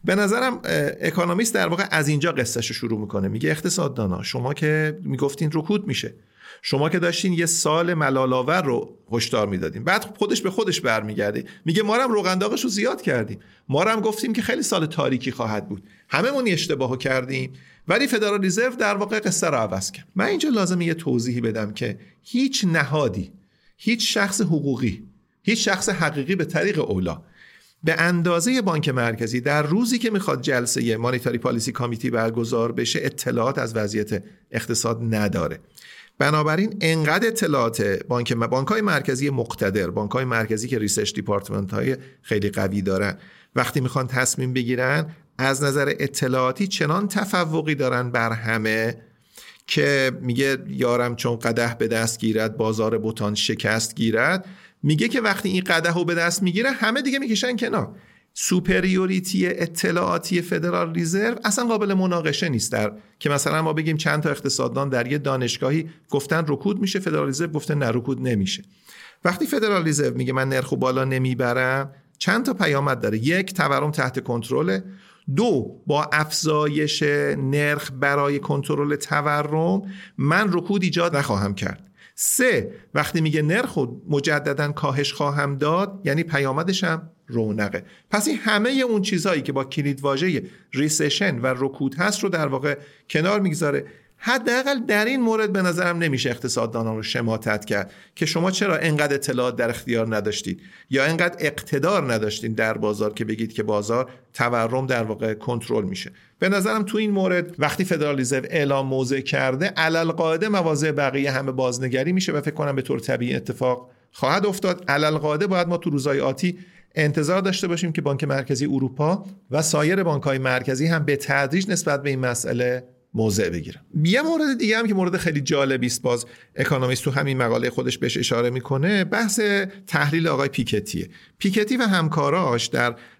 به نظرم اکونومیست در واقع از اینجا قصهشو شروع میکنه، میگه اقتصاددانا شما که میگفتین رکود میشه، شما که داشتین یه سال ملال‌آور رو هشدار میدادین، بعد خودش به خودش برمیگرده میگه ما هم روغنداقش رو زیاد کردیم، ما هم گفتیم که خیلی سال تاریکی خواهد بود، هممون اشتباهو کردیم، ولی فدرال رزرو در واقع قصه رو عوض کرد. من اینجا لازمه یه توضیحی بدم که هیچ نهادی، هیچ شخص حقوقی، هیچ شخص حقیقی به طریق اولا به اندازه بانک مرکزی در روزی که میخواد جلسه مانیتاری پالیسی کمیتی برگزار بشه اطلاعات از وضعیت اقتصاد نداره. بنابراین انقدر اطلاعات بانک‌های مرکزی مقتدر، بانک‌های مرکزی که ریسرچ دیپارتمنت‌های خیلی قوی دارن، وقتی میخوان تصمیم بگیرن از نظر اطلاعاتی چنان تفوقی دارن بر همه که میگه یارم چون قدح به دست گیرد بازار بوتان شکست گیرد، میگه که وقتی این قدح رو به دست میگیره همه دیگه میکشن کنار. سوپریوریتی اطلاعاتی فدرال رزرو اصلا قابل مناقشه نیست، در که مثلا ما بگیم چند تا اقتصاددان در یه دانشگاهی گفتن رکود میشه، فدرال رزرو گفته نه رکود نمیشه. وقتی فدرال رزرو میگه من نرخو بالا نمیبرم، چند تا پیامد داره. یک، تورم تحت کنترله. دو، با افزایش نرخ برای کنترل تورم من رکود ایجاد نخواهم کرد. سه، وقتی میگه نرخ رو مجددا کاهش خواهم داد یعنی پیامدش هم رونقه. پس این همه اون چیزهایی که با کلیدواژه ریسشن و رکود هست رو در واقع کنار میگذاره. حداقل در این مورد به نظرم نمیشه اقتصاددانان رو شماتت کرد که شما چرا انقدر اطلاعات در اختیار نداشتید یا انقدر اقتدار نداشتید در بازار که بگید که بازار تورم در واقع کنترل میشه. به نظرم تو این مورد وقتی فدرال رزرو اعلام موضع کرده، علالقاعده مواضع بقیه همه بازنگری میشه و فکر کنم به طور طبیعی اتفاق خواهد افتاد. علالقاعده باید ما تو روزهای آتی انتظار داشته باشیم که بانک مرکزی اروپا و سایر بانک‌های مرکزی هم به تدریج نسبت به این مسئله موضع بگیرم. یه مورد دیگه هم که مورد خیلی جالبی است، باز اکونومیست تو همین مقاله خودش بهش اشاره میکنه، بحث تحلیل آقای پیکتیه. پیکتی و همکاراش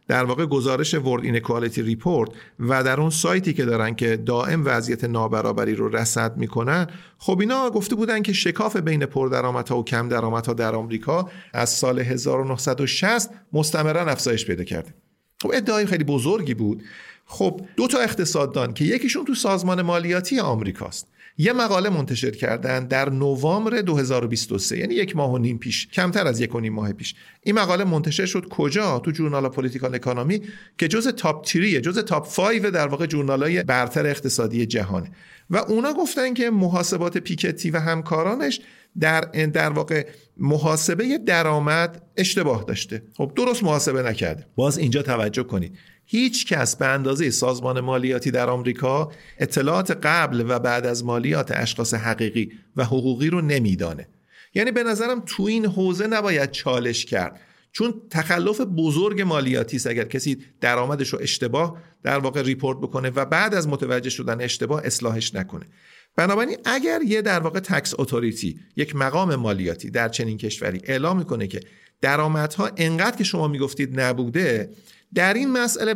در واقع گزارش ورلد اینکوالیتی ریپورت و در اون سایتی که دارن که دائم وضعیت نابرابری رو رصد میکنن، خب اینا گفته بودن که شکاف بین پردرآمدها و کم درآمدها در آمریکا از سال 1960 مستمرا افزایش پیدا کرده. خب ادعای خیلی بزرگی بود. خب دو تا اقتصاددان که یکیشون تو سازمان مالیاتی آمریکاست یه مقاله منتشر کردن در نوامبر 2023، یعنی یک ماه و نیم پیش، کمتر از یک و نیم ماه پیش این مقاله منتشر شد. کجا؟ تو ژورنال پولیتیکال اکانومی که جزء تاپ 3، جزء تاپ 5 در واقع ژورنال‌های برتر اقتصادی جهانه و اونا گفتن که محاسبات پیکتی و همکارانش در واقع محاسبه درآمد اشتباه داشته. خب درست محاسبه نکرده. باز اینجا توجه کنید، هیچ کس به اندازه سازمان مالیاتی در آمریکا اطلاعات قبل و بعد از مالیات اشخاص حقیقی و حقوقی رو نمیدانه. یعنی به نظرم تو این حوزه نباید چالش کرد، چون تخلف بزرگ مالیاتی است اگر کسی درآمدش رو اشتباه در واقع ریپورت بکنه و بعد از متوجه شدن اشتباه اصلاحش نکنه. بنابراین اگر یه در واقع تکس اتوریتی، یک مقام مالیاتی در چنین کشوری اعلام میکنه که درآمدها انقدر که شما میگفتید نبوده، در این مسئله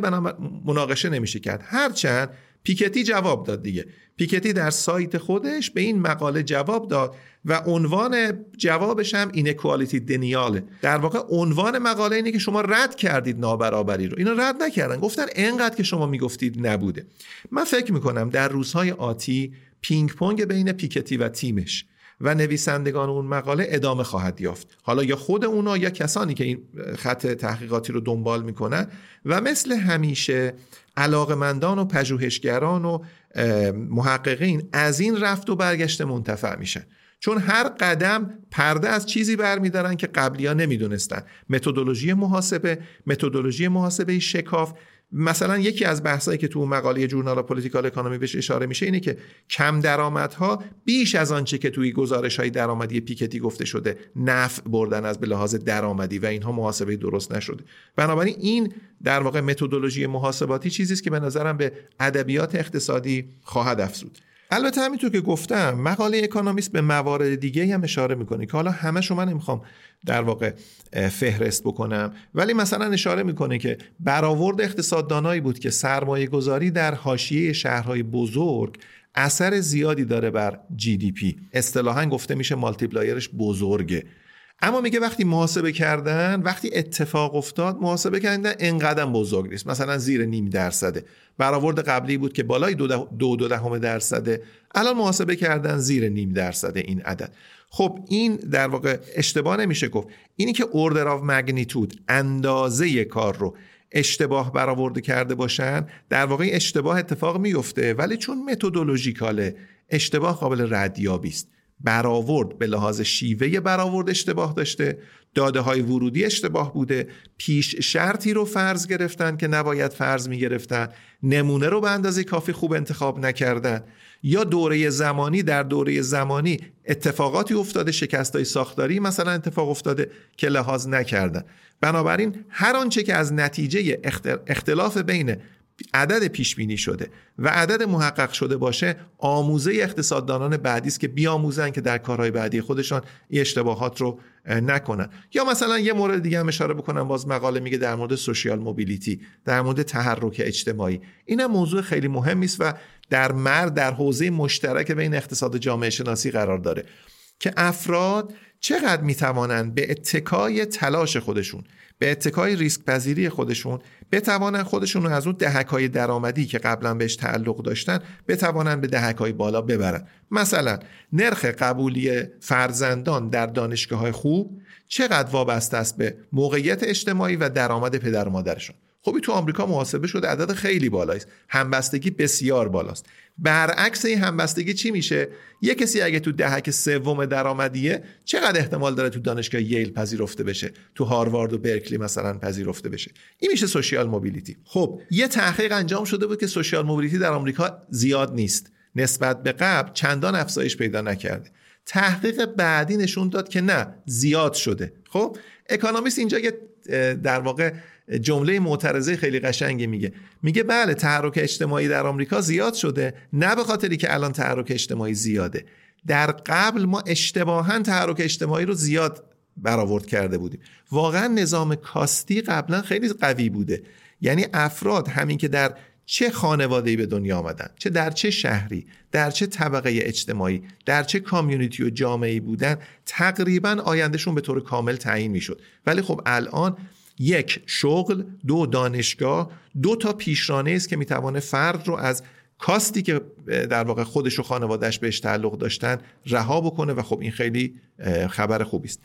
مناقشه نمیشه کرد. هرچند پیکتی جواب داد دیگه. پیکتی در سایت خودش به این مقاله جواب داد و عنوان جوابش هم اینکوالیتی دنیاله. در واقع عنوان مقاله اینه که شما رد کردید نابرابری رو. اینا رد نکردن، گفتن انقدر که شما میگفتید نبوده. من فکر میکنم در روزهای آتی پینگ پونگ بین پیکتی و تیمش و نویسندگان اون مقاله ادامه خواهد یافت، حالا یا خود اونا یا کسانی که این خط تحقیقاتی رو دنبال میکنن و مثل همیشه علاقمندان و پژوهشگران و محققین از این رفت و برگشت منتفع میشن، چون هر قدم پرده از چیزی برمیدارن که قبلی ها نمیدونستن. متدولوژی محاسبه شکاف. مثلا یکی از بحثایی که تو اون مقاله ژورنال پولیتیکال اکانومی بهش اشاره میشه اینه که کم درآمدها بیش از آنچه که توی گزارش‌های درآمدی پیکتی گفته شده نفع بردن از به لحاظ درآمدی و اینها محاسبه درست نشده. بنابراین این در واقع متدولوژی محاسباتی چیزی است که به نظرم به ادبیات اقتصادی خواهد افزود. البته همینطور که گفتم مقاله اکونومیست به موارد دیگه هم اشاره میکنه که حالا همش رو من نمیخوام در واقع فهرست بکنم، ولی مثلا اشاره میکنه که برآورد اقتصاددانایی بود که سرمایه‌گذاری در حاشیه شهرهای بزرگ اثر زیادی داره بر جی دی پی. اصطلاحاً گفته میشه مالتیپلایرش بزرگه. اما میگه وقتی محاسبه کردن، وقتی اتفاق افتاد محاسبه کردن اینقدر بزرگ نیست، مثلا زیر 0.5%. برآورد قبلی بود که بالای 2.2%، الان محاسبه کردن زیر 0.5% این عدد. خب این در واقع اشتباه نمیشه گفت. اینی که order of magnitude، اندازه کار رو اشتباه برآورده کرده باشن، در واقع اشتباه اتفاق میفته، ولی چون متدولوژیکاله اشتباه قابل ردیابی است. برآورد به لحاظ شیوه برآورد اشتباه داشته، داده های ورودی اشتباه بوده، پیش شرطی رو فرض گرفتن که نباید فرض می گرفتن، نمونه رو به اندازه کافی خوب انتخاب نکردن، یا دوره زمانی در دوره زمانی اتفاقاتی افتاده، شکست‌های ساختاری مثلا اتفاق افتاده که لحاظ نکردن. بنابراین هر آنچه که از نتیجه اختلاف بین عدد پیش بینی شده و عدد محقق شده باشه، آموزه اقتصاددانان بعدی است که بیاموزن که در کارهای بعدی خودشان این اشتباهات رو نکنن. یا مثلا یه مورد دیگه هم اشاره بکنم، باز مقاله میگه در مورد سوشیال موبیلیتی، در مورد تحرک اجتماعی. اینم موضوع خیلی مهمی است و در حوزه مشترک بین اقتصاد جامعه شناسی قرار داره که افراد چقدر میتوانند به اتکای تلاش خودشون، به اتکای ریسک پذیری خودشون، بتوانند خودشون رو از اون دهک‌های درآمدی که قبلا بهش تعلق داشتن بتوانند به دهک‌های بالا ببرن. مثلا نرخ قبولی فرزندان در دانشگاه‌های خوب چقدر وابسته است به موقعیت اجتماعی و درآمد پدر و مادرشون. خب تو آمریکا محاسبه شده عدد خیلی بالاییه، همبستگی بسیار بالاست. برعکس این همبستگی چی میشه؟ یه کسی اگه تو دهک سوم درآمدیه، چقدر احتمال داره تو دانشگاه ییل پذیرفته بشه، تو هاروارد و برکلی مثلا پذیرفته بشه؟ این میشه سوشیال موبیلیتی. خب یه تحقیق انجام شده بود که سوشیال موبیلیتی در آمریکا زیاد نیست، نسبت به قبل چندان افزایش پیدا نکرده. تحقیق بعدی نشون داد که نه، زیاد شده. خب اکونومیست اینجا در واقع جمله معترضه خیلی قشنگی میگه بله، تحرک اجتماعی در آمریکا زیاد شده، نه به خاطری که الان تحرک اجتماعی زیاده. در قبل ما اشتباهاً تحرک اجتماعی رو زیاد برآورد کرده بودیم. واقعاً نظام کاستی قبلا خیلی قوی بوده، یعنی افراد همین که در چه خانواده‌ای به دنیا آمدن، چه در چه شهری، در چه طبقه اجتماعی، در چه کامیونیتی و جامعه‌ای بودن، تقریباً آیندهشون به طور کامل تعیین میشد. ولی خب الان 1 شغل، 2 دانشگاه، 2 پیشرانه است که میتوانه فرد رو از کاستی که در واقع خودش و خانوادهش بهش تعلق داشتن رها بکنه و خب این خیلی خبر خوبی است.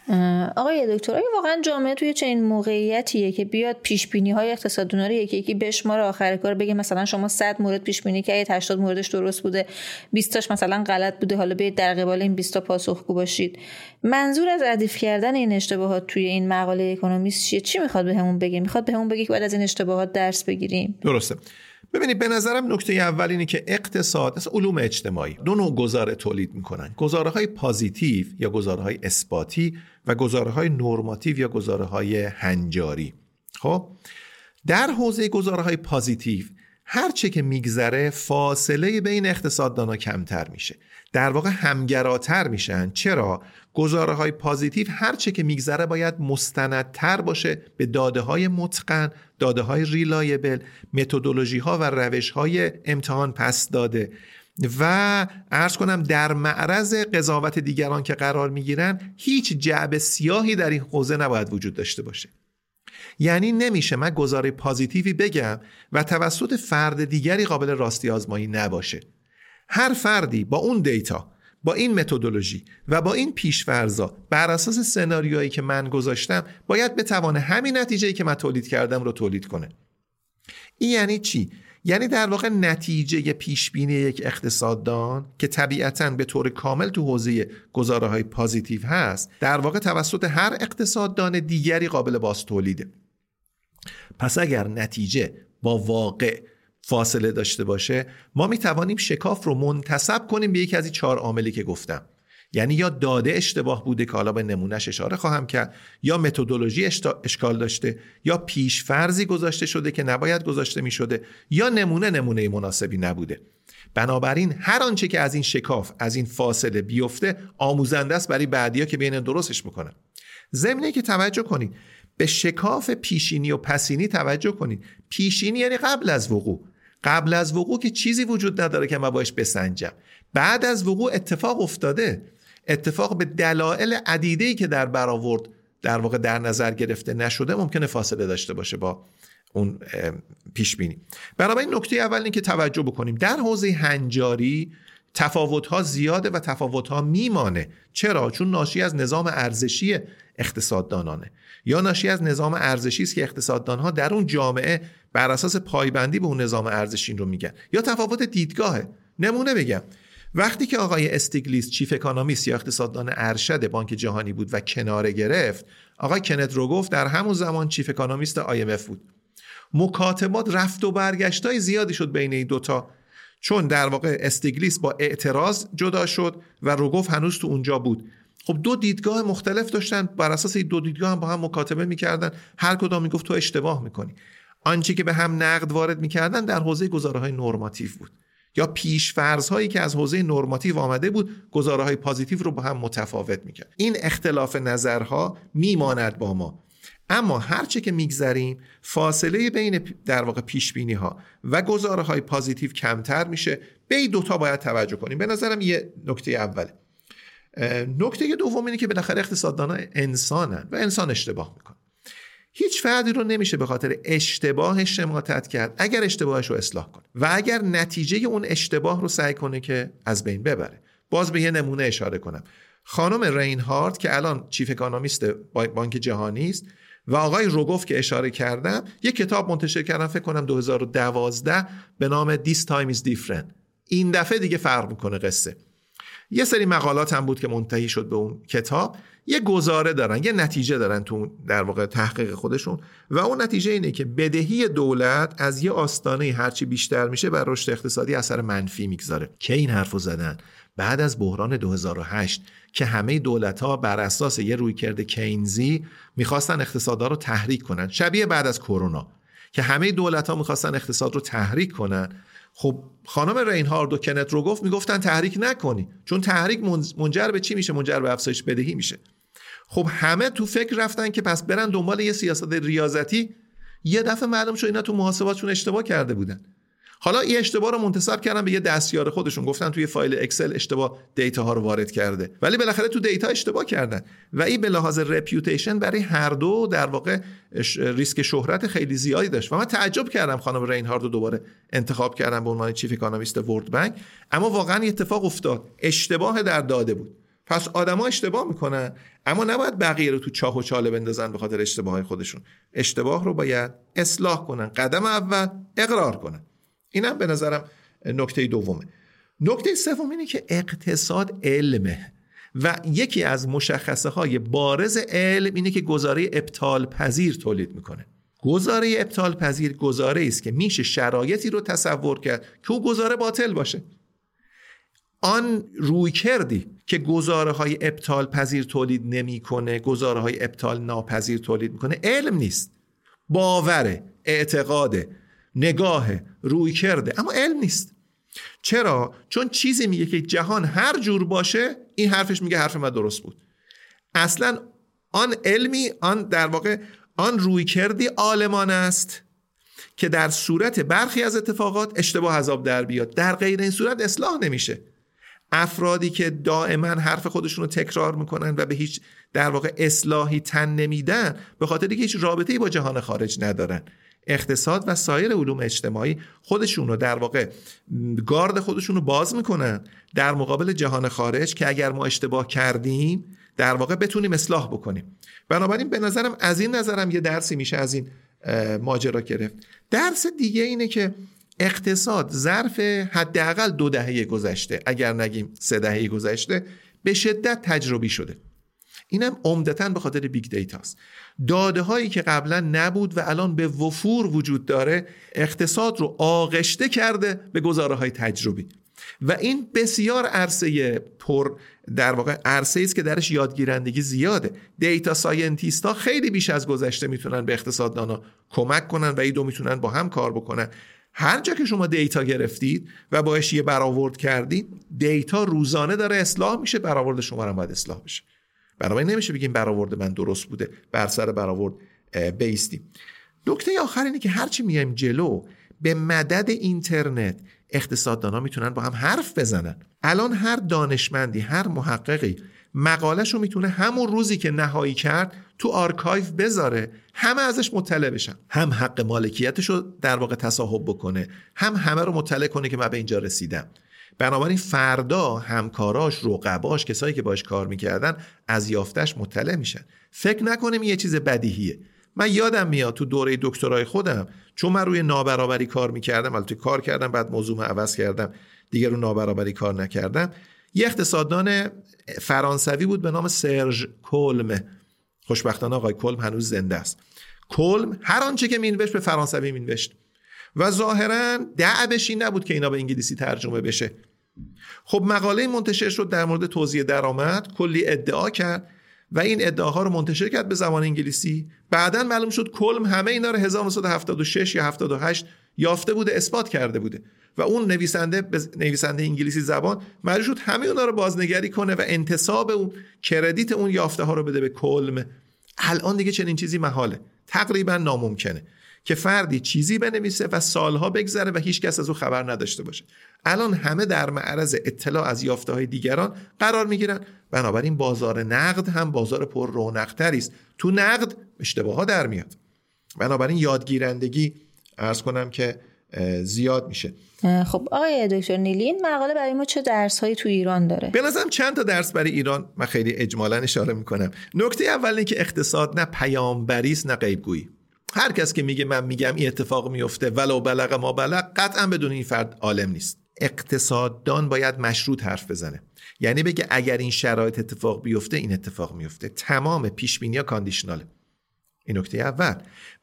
آقای دکتر، این واقعا جامعه توی چنین موقعیتیه که بیاد پیش بینی های اقتصاددانا رو یکی بشماره، آخر کار بگه مثلا شما 100 مورد پیش بینی کردید، 80 موردش درست بوده، 20 تاش مثلا غلط بوده، حالا بیاید در قبال این 20 تا پاسخگو باشید. منظور از ردیف کردن این اشتباهات توی این مقاله اکونومیست چیه؟ چی میخواد بهمون بگه؟ میخواد بهمون بگه که بعد از این اشتباهات درس بگیریم؟ درسته. ببینید، به نظرم نکته اول اینه که اقتصاد، اصلا علوم اجتماعی، دو نوع گزاره تولید میکنن: گزاره‌های پوزیتیو یا گزاره‌های اثباتی و گزاره‌های نورماتیو یا گزاره‌های هنجاری. خب در حوزه گزاره‌های پوزیتیو هر چه که میگذره فاصله بین اقتصاددانا کمتر میشه، در واقع همگراتر میشن. چرا؟ گزاره‌های پوزیتیو هر چه که میگذره باید مستندتر باشه به داده‌های متقن، داده‌های ریلایبل، متدولوژی‌ها و روش‌های امتحان پس داده و عرض کنم در معرض قضاوت دیگران که قرار میگیرن هیچ جعبه سیاهی در این حوزه نباید وجود داشته باشه. یعنی نمیشه من گزاره پوزیتیوی بگم و توسط فرد دیگری قابل راستی آزمایی نباشه. هر فردی با اون دیتا، با این متدولوژی و با این پیش‌فرض‌ها بر اساس سناریویی که من گذاشتم باید بتونه همین نتیجه‌ای که من تولید کردم رو تولید کنه. این یعنی چی؟ یعنی در واقع نتیجه پیش‌بینی یک اقتصاددان که طبیعتاً به طور کامل تو حوزه گزاره‌های پوزیتیو هست، در واقع توسط هر اقتصاددان دیگری قابل باز تولیده. پس اگر نتیجه با واقع فاصله داشته باشه، ما می توانیم شکاف رو منتسب کنیم به یکی از این 4 عاملی که گفتم. یعنی یا داده اشتباه بوده که حالا به نمونهش اشاره خواهم کرد، یا متدولوژی اشکال داشته، یا پیش فرضی گذاشته شده که نباید گذاشته می شده، یا نمونه مناسبی نبوده. بنابراین هر آنچه که از این شکاف، از این فاصله بیفته، آموزنده است برای بعدیا که بیان درستش بکنن. ضمناً که توجه کنید به شکاف پیشینی و پسینی توجه کنید. پیشینی یعنی قبل از وقوع، قبل از وقوع که چیزی وجود نداره که من باش بسنجم. بعد از وقوع اتفاق افتاده، اتفاق به دلایل عدیده‌ای که در برآورد در واقع در نظر گرفته نشده ممکنه فاصله داشته باشه با اون پیش بینی. بنابراین نکته اول این که توجه بکنیم در حوزه هنجاری تفاوت‌ها زیاده و تفاوت‌ها میمانه. چرا؟ چون ناشی از نظام ارزشی اقتصاددانانه یا ناشی از نظام ارزشی است که اقتصاددان‌ها در اون جامعه بر اساس پایبندی به اون نظام ارزشی رو میگن، یا تفاوت دیدگاهه. نمونه بگم، وقتی که آقای استیگلیس چیف اکونومیست یا اقتصاددان ارشد بانک جهانی بود و کناره گرفت، آقای کنت روگوف در همون زمان چیف اکونومیست IMF بود. مکاتبات رفت و برگشتای زیادی شد بین این دوتا، چون در واقع استیگلیس با اعتراض جدا شد و روگوف هنوز تو اونجا بود. خب دو دیدگاه مختلف داشتن، بر اساس این دو دیدگاه هم با هم مکاتبه می‌کردن، هر کدام میگفت تو اشتباه می‌کنی. آنچه که به هم نقد وارد می‌کردن در حوزه گزاره‌های نورماتیو بود یا پیش‌فرض‌هایی که از حوزه نورماتیو آمده بود، گزاره‌های پوزیتیو رو با هم متفاوت می‌کرد. این اختلاف نظرها میماند با ما. اما هرچه که میگذریم فاصله بین در واقع پیشبینی‌ها و گزاره‌های پوزیتیو کمتر میشه. به این دو تا باید توجه کنیم. به نظرم یه نکته اوله. نکته دوم اینه که بالاخره اقتصاددان‌ها انسانن و انسان اشتباه میکنه. هیچ فردی رو نمیشه به خاطر اشتباهش شماتت کرد اگر اشتباهش رو اصلاح کنه و اگر نتیجه اون اشتباه رو سعی کنه که از بین ببره. باز به یه نمونه اشاره کنم. خانم رینهارد که الان چیف اکونومیست بانک جهانی است و آقای روگوف که اشاره کردم، یک کتاب منتشر کردن فکر کنم 2012 به نام This Time is Different. این دفعه دیگه فرق میکنه قصه. یه سری مقالات هم بود که منتهی شد به اون کتاب. یه گزاره دارن، یه نتیجه دارن تو در واقع تحقیق خودشون و اون نتیجه اینه که بدهی دولت از یه آستانه هرچی بیشتر میشه بر رشد اقتصادی اثر منفی میگذاره. که این حرفو زدن بعد از بحران 2008 که همه دولت‌ها بر اساس یه رویکرد کینزی می‌خواستن اقتصادها رو تحریک کنن، شبیه بعد از کرونا که همه دولت‌ها می‌خواستن اقتصاد رو تحریک کنن. خب خانم رینهارد و کنت روگوف میگفتن تحریک نکنی، چون تحریک منجر به چی میشه؟ منجر به افزایش بدهی میشه. خب همه تو فکر رفتن که پس برن دنبال یه سیاست ریاضتی. یه دفعه معلوم شد اینا تو محاسباتشون اشتباه کرده بودن. حالا این اشتباه رو منتسب کردن به یه دستیار خودشون، گفتن توی فایل اکسل اشتباه دیتا ها رو وارد کرده، ولی بالاخره تو دیتا اشتباه کردن و این به لحاظ رپیوتیشن برای هر دو در واقع ریسک شهرت خیلی زیادی داشت و من تعجب کردم خانم رینهارد رو دوباره انتخاب کردم به عنوان چیف اکونومیست ورلد بانک. اما واقعا اتفاق افتاد، اشتباه در داده بود. پس آدما اشتباه میکنن، اما نباید بقیه رو تو چاه و چاله بندازن به خاطر اشتباههای خودشون. اشتباه رو باید اصلاح کنن، قدم اول اقرار کنن. اینم به نظرم نکته دومه. نکته سوم اینه که اقتصاد علمه و یکی از مشخصه های بارز علم اینه که گزاره ابطال پذیر تولید میکنه. گزاره ابطال پذیر گزاره است که میشه شرایطی رو تصور کرد که او گزاره باطل باشه. آن روی کردی که گزاره های ابطال پذیر تولید نمیکنه، گزاره های ابطال ناپذیر تولید میکنه، علم نیست، باوره، اعتقاده، نگاهه، روی کرده، اما علم نیست. چرا؟ چون چیزی میگه که جهان هر جور باشه این حرفش میگه حرف من درست بود. اصلا آن علمی، آن در واقع آن روی کردی عالمانه است که در صورت برخی از اتفاقات اشتباه عذاب در بیاد، در غیر این صورت اصلاح نمیشه. افرادی که دائما حرف خودشون رو تکرار میکنن و به هیچ در واقع اصلاحی تن نمیدن به خاطر اینکه هیچ رابطه‌ای با جهان خارج ندارن. اقتصاد و سایر علوم اجتماعی خودشون رو در واقع گارد خودشون رو باز میکنن در مقابل جهان خارج که اگر ما اشتباه کردیم در واقع بتونیم اصلاح بکنیم. بنابراین به نظرم از این نظرم یه درسی میشه از این ماجرا گرفت. درس دیگه اینه که اقتصاد ظرف حداقل 2 دهه گذشته، اگر نگیم 3 دهه گذشته، به شدت تجربی شده. اینم عمدتاً به خاطر بیگ دیتاست. داده هایی که قبلا نبود و الان به وفور وجود داره اقتصاد رو آغشته کرده به گزاره های تجربی و این بسیار عرصه پر در واقع عرصه ایست که درش یادگیرندگی زیاده. دیتا ساینتیست ها خیلی بیش از گذشته میتونن به اقتصاددانا کمک کنن و این دو میتونن با هم کار بکنن. هر جا که شما دیتا گرفتید و باهاش یه برآورد کردید، دیتا روزانه داره اصلاح میشه، برآورد شما هم باید اصلاح بشه. بنابراین نمیشه بگیم برآورد من درست بوده، بر سر برآورد بیستیم. نکته آخر اینه که هرچی میایم جلو به مدد اینترنت اقتصاددان‌ها میتونن با هم حرف بزنن. الان هر دانشمندی، هر محققی مقالهشو میتونه همون روزی که نهایی کرد تو آرکایو بذاره، همه ازش مطلع بشن، هم حق مالکیتشو در واقع تصاحب بکنه، هم همه رو مطلع کنه که من به اینجا رسیدم. بنابراین فردا همکاراش، رقباش، کسایی که باش کار میکردن از یافتش مطلع میشن. فکر نکنیم یه چیز بدیهیه. من یادم میاد تو دوره دکترای خودم، چون من روی نابرابری کار میکردم، البته کار کردم بعد موضوعم عوض کردم، دیگه رو نابرابری کار نکردم، یه اقتصاددان فرانسوی بود به نام سرژ کلم. خوشبختانه آقای کلم هنوز زنده است. کلم هر آنچه که مینوشت به فرانسوی مینوشت و ظاهراً دعویش این نبود که اینا به انگلیسی ترجمه بشه. خب مقاله منتشر شد در مورد توزیع درآمد، کلی ادعا کرد و این ادعاها رو منتشر کرد به زبان انگلیسی. بعداً معلوم شد کلم همه اینا رو 1976 یا 78 یافته بوده، اثبات کرده بوده و اون نویسنده انگلیسی زبان مجبور شد همه اونا رو بازنگری کنه و انتساب اون، کردیت اون یافته ها رو بده به کلم. الان دیگه چنین چیزی محاله، تقریبا ناممکنه که فردی چیزی بنویسه و سالها بگذره و هیچ کس از او خبر نداشته باشه. الان همه در معرض اطلاع از یافته های دیگران قرار میگیرن. بنابراین بازار نقد هم بازار پر رونق‌تری است. تو نقد اشتباهات در میاد. بنابراین یادگیرندگی عرض کنم که زیاد میشه. خب آقای دکتر نیلی، این مقاله برای ما چه درس‌هایی تو ایران داره؟ به نظرم چند تا درس برای ایران من خیلی اجمالاً اشاره میکنم. نکته اول اینه که اقتصاد نه پیامبری است نه غیب‌گویی. هر کس که میگه من میگم این اتفاق میفته ولو بلغ ما بلغ، قطعاً بدون این فرد عالم نیست. اقتصاددان باید مشروط حرف بزنه، یعنی بگه اگر این شرایط اتفاق بیفته این اتفاق میفته. تمام پیشبینی‌ها کاندیشناله. این نکته اول.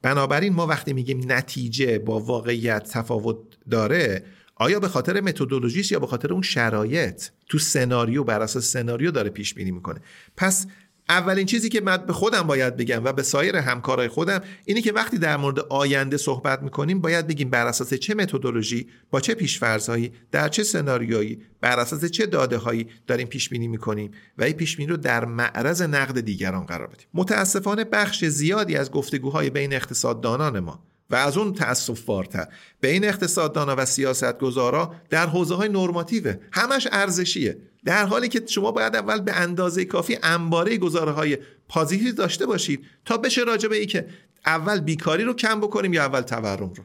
بنابراین ما وقتی میگیم نتیجه با واقعیت تفاوت داره، آیا به خاطر متدولوژیست یا به خاطر اون شرایط تو سناریو، بر اساس سناریو داره پیش بینی میکنه. پس اولین چیزی که من به خودم باید بگم و به سایر همکارای خودم اینه که وقتی در مورد آینده صحبت میکنیم باید بگیم بر اساس چه متدولوژی، با چه پیش‌فرض‌هایی، در چه سناریویی، بر اساس چه داده‌هایی داریم پیش بینی میکنیم و این پیش بینی رو در معرض نقد دیگران قرار بدیم. متاسفانه بخش زیادی از گفتگوهای بین اقتصاددانان ما و از اون تأسف‌بارتر بین اقتصاددانا و سیاستگزارا در حوزه‌های نورماتیو همش ارزشیه، در حالی که شما باید اول به اندازه کافی انباره گزاره‌های پازیتیو داشته باشید تا بشه راجع به این که اول بیکاری رو کم بکنیم یا اول تورم رو،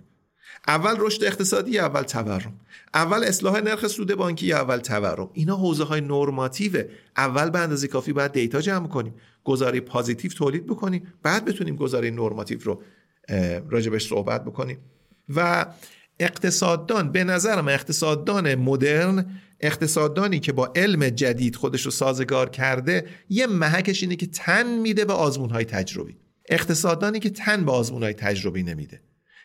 اول رشد اقتصادی یا اول تورم، اول اصلاح نرخ سود بانکی یا اول تورم. اینا حوزه‌های نورماتیوه. اول به اندازه کافی باید دیتا جمع کنیم، گزاره پازیتیو تولید بکنیم، بعد بتونیم گزاره نورماتیو رو راجبش صحبت بکنیم. و اقتصاددان، به نظرم اقتصاددان مدرن، اقتصاددانی که با علم جدید خودش رو سازگار کرده، یه محکش اینه که تن میده به آزمونهای تجربی. اقتصاددانی که تن به آزمونهای تجربی نمیده،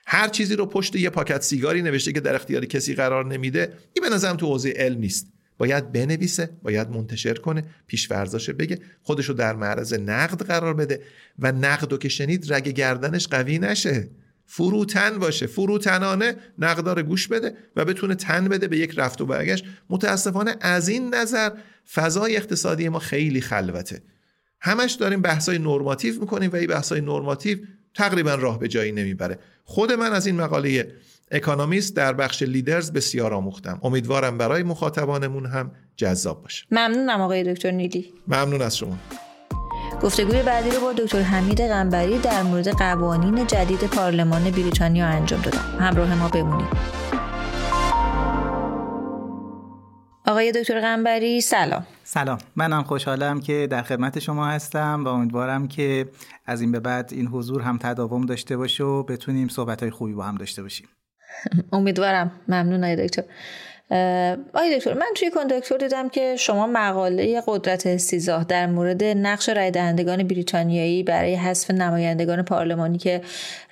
هر چیزی رو پشت یه پاکت سیگاری نوشته که در اختیار کسی قرار نمیده، این به نظرم تو حوزه علم نیست. باید بنویسه، باید منتشر کنه، پیش‌فرضاشه بگه، خودشو در معرض نقد قرار بده و نقدو که شنید رگ گردنش قوی نشه، فروتن باشه، فروتنانه نقدار گوش بده و بتونه تن بده به یک رفت و برگشت. متاسفانه از این نظر فضای اقتصادی ما خیلی خلوته. همش داریم بحثای نورماتیو میکنیم و این بحثای نورماتیو تقریبا راه به جایی نمیبره. خود من از این مقاله اکونومیست در بخش لیدرز بسیار آموختم. امیدوارم برای مخاطبانمون هم جذاب باشه. ممنونم آقای دکتر نیلی. ممنون از شما. گفتگوی بعدی رو با دکتر حمید قنبری در مورد قوانین جدید پارلمان بریتانیا انجام دادم. همراه ما بمونید. آقای دکتر قنبری سلام. سلام، منم خوشحالم که در خدمت شما هستم و امیدوارم که از این به بعد این حضور هم تداوم داشته باشه و بتونیم صحبت‌های خوبی با هم داشته باشیم. امیدوارم. ممنون آقای دکتر. آقای دکتر، من توی کندکتور دیدم که شما مقاله قدرت استیزاه در مورد نقش رای دهندگان بریتانیایی برای حذف نمایندگان پارلمانی که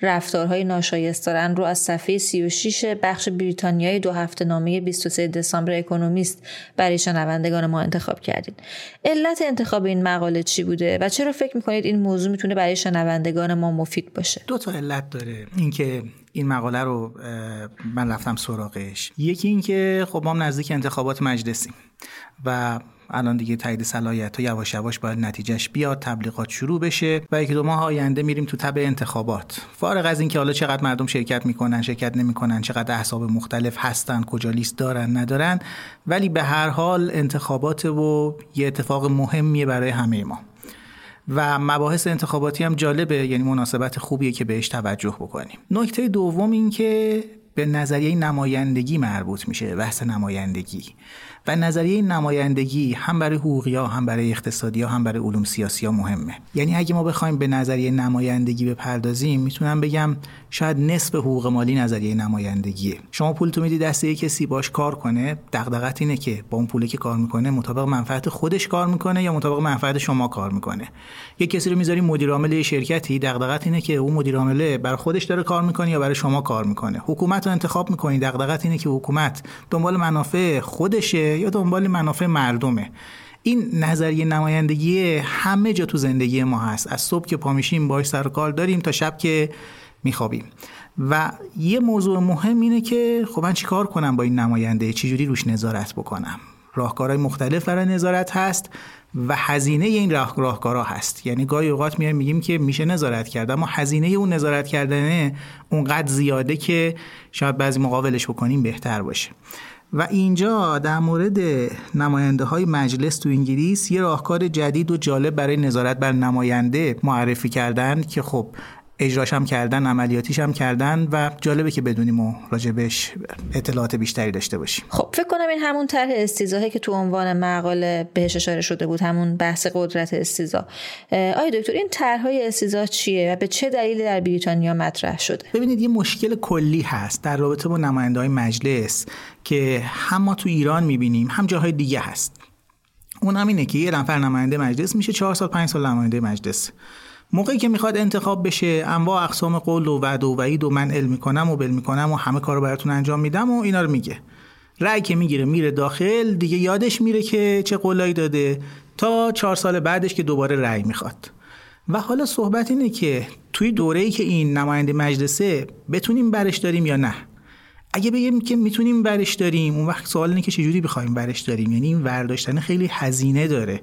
رفتارهای ناشایست دارن رو از صفحه 36 بخش بریتانیایی دو هفته نامه 23 دسامبر اکونومیست برای شنوندگان ما انتخاب کردید. علت انتخاب این مقاله چی بوده و چرا فکر میکنید این موضوع میتونه برای شنوندگان ما مفید باشه؟ دو تا علت داره. اینکه این مقاله رو من رفتم سراغش. یکی این که خب ما نزدیک انتخابات مجلسیم و الان دیگه تایید صلاحیت‌ها یواش یواش باید نتیجهش بیاد، تبلیغات شروع بشه و یک دو ماه آینده میریم تو تبع انتخابات. فارغ از اینکه حالا چقدر مردم شرکت میکنن، شرکت نمیکنن، چقدر احزاب مختلف هستن، کجا لیست دارن، ندارن، ولی به هر حال انتخابات و یه اتفاق مهمیه برای همه ما. و مباحث انتخاباتی هم جالبه، یعنی مناسبت خوبیه که بهش توجه بکنیم. نکته دوم این که به نظریه نمایندگی مربوط میشه، بحث نمایندگی. و نظریه نمایندگی هم برای حقوقی‌ها، هم برای اقتصادی‌ها، هم برای علوم سیاسی‌ها مهمه. یعنی اگه ما بخوایم به نظریه نمایندگی بپردازیم، میتونم بگم شاید نصف حقوق مالی نظریه نمایندگیه. شما پولتو میدی دست یه کسی باش کار کنه، دغدغت اینه که با اون پولی که کار میکنه مطابق منفعت خودش کار میکنه یا مطابق منفعت شما کار میکنه. یه کسی رو میذاری مدیر عامل شرکتی، دغدغت اینه که اون مدیر عامل برای خودش داره کار میکنه یا برای شما کار میکنه. حکومت رو انتخاب میکنی، دغدغت اینه که حکومت دنبال منافع خودشه یا دنبال منافع مردمه. این نظریه نمایندگی همه جا تو زندگی ما هست، از صبح که پا میشیم باهاش سر و کار داریم تا شب که میخوابیم. و یه موضوع مهم اینه که خب من چیکار کنم با این نماینده، چجوری روش نظارت بکنم. راهکارهای مختلف برای نظارت هست و هزینه این راهکارها هست. یعنی گاهی اوقات میایم میگیم که میشه نظارت کرد، اما هزینه اون نظارت کردنه اونقدر زیاده که شاید بعضی مقابلش بکنیم بهتر باشه. و اینجا در مورد نماینده های مجلس تو انگلیس یه راهکار جدید و جالب برای نظارت بر نماینده معرفی کردن که خب اجراش هم کردن، عملیاتیش هم کردن و جالبه که بدونیم و راجبش اطلاعات بیشتری داشته باشیم. خب فکر کنم این همون طرح استیضاحی که تو عنوان مقاله بهش اشاره شده بود، همون بحث قدرت استیضاح. آیا دکتر این طرح‌های استیضاح چیه و به چه دلیلی در بریتانیا مطرح شده؟ ببینید یه مشکل کلی هست در رابطه با نماینده‌های مجلس که هم ما تو ایران می‌بینیم هم جاهای دیگه هست. اونم اینه که یه نفر نماینده مجلس میشه، 4 سال 5 سال نماینده مجلس، موقعی که میخواد انتخاب بشه انواع اقسام قول و وعده و وعید و من علم میکنم و بل میکنم و همه کارو براتون انجام میدم و اینا رو میگه. رأی که میگیره میره داخل، دیگه یادش میره که چه قولایی داده تا 4 سال بعدش که دوباره رأی میخواد. و حالا صحبت اینه که توی دوره‌ای که این نماینده مجلسه بتونیم برش داریم یا نه. اگه بگیم که میتونیم برش داریم، اون وقت سوال اینه که چجوری بخوایم برش داریم. یعنی این برداشتن خیلی هزینه داره.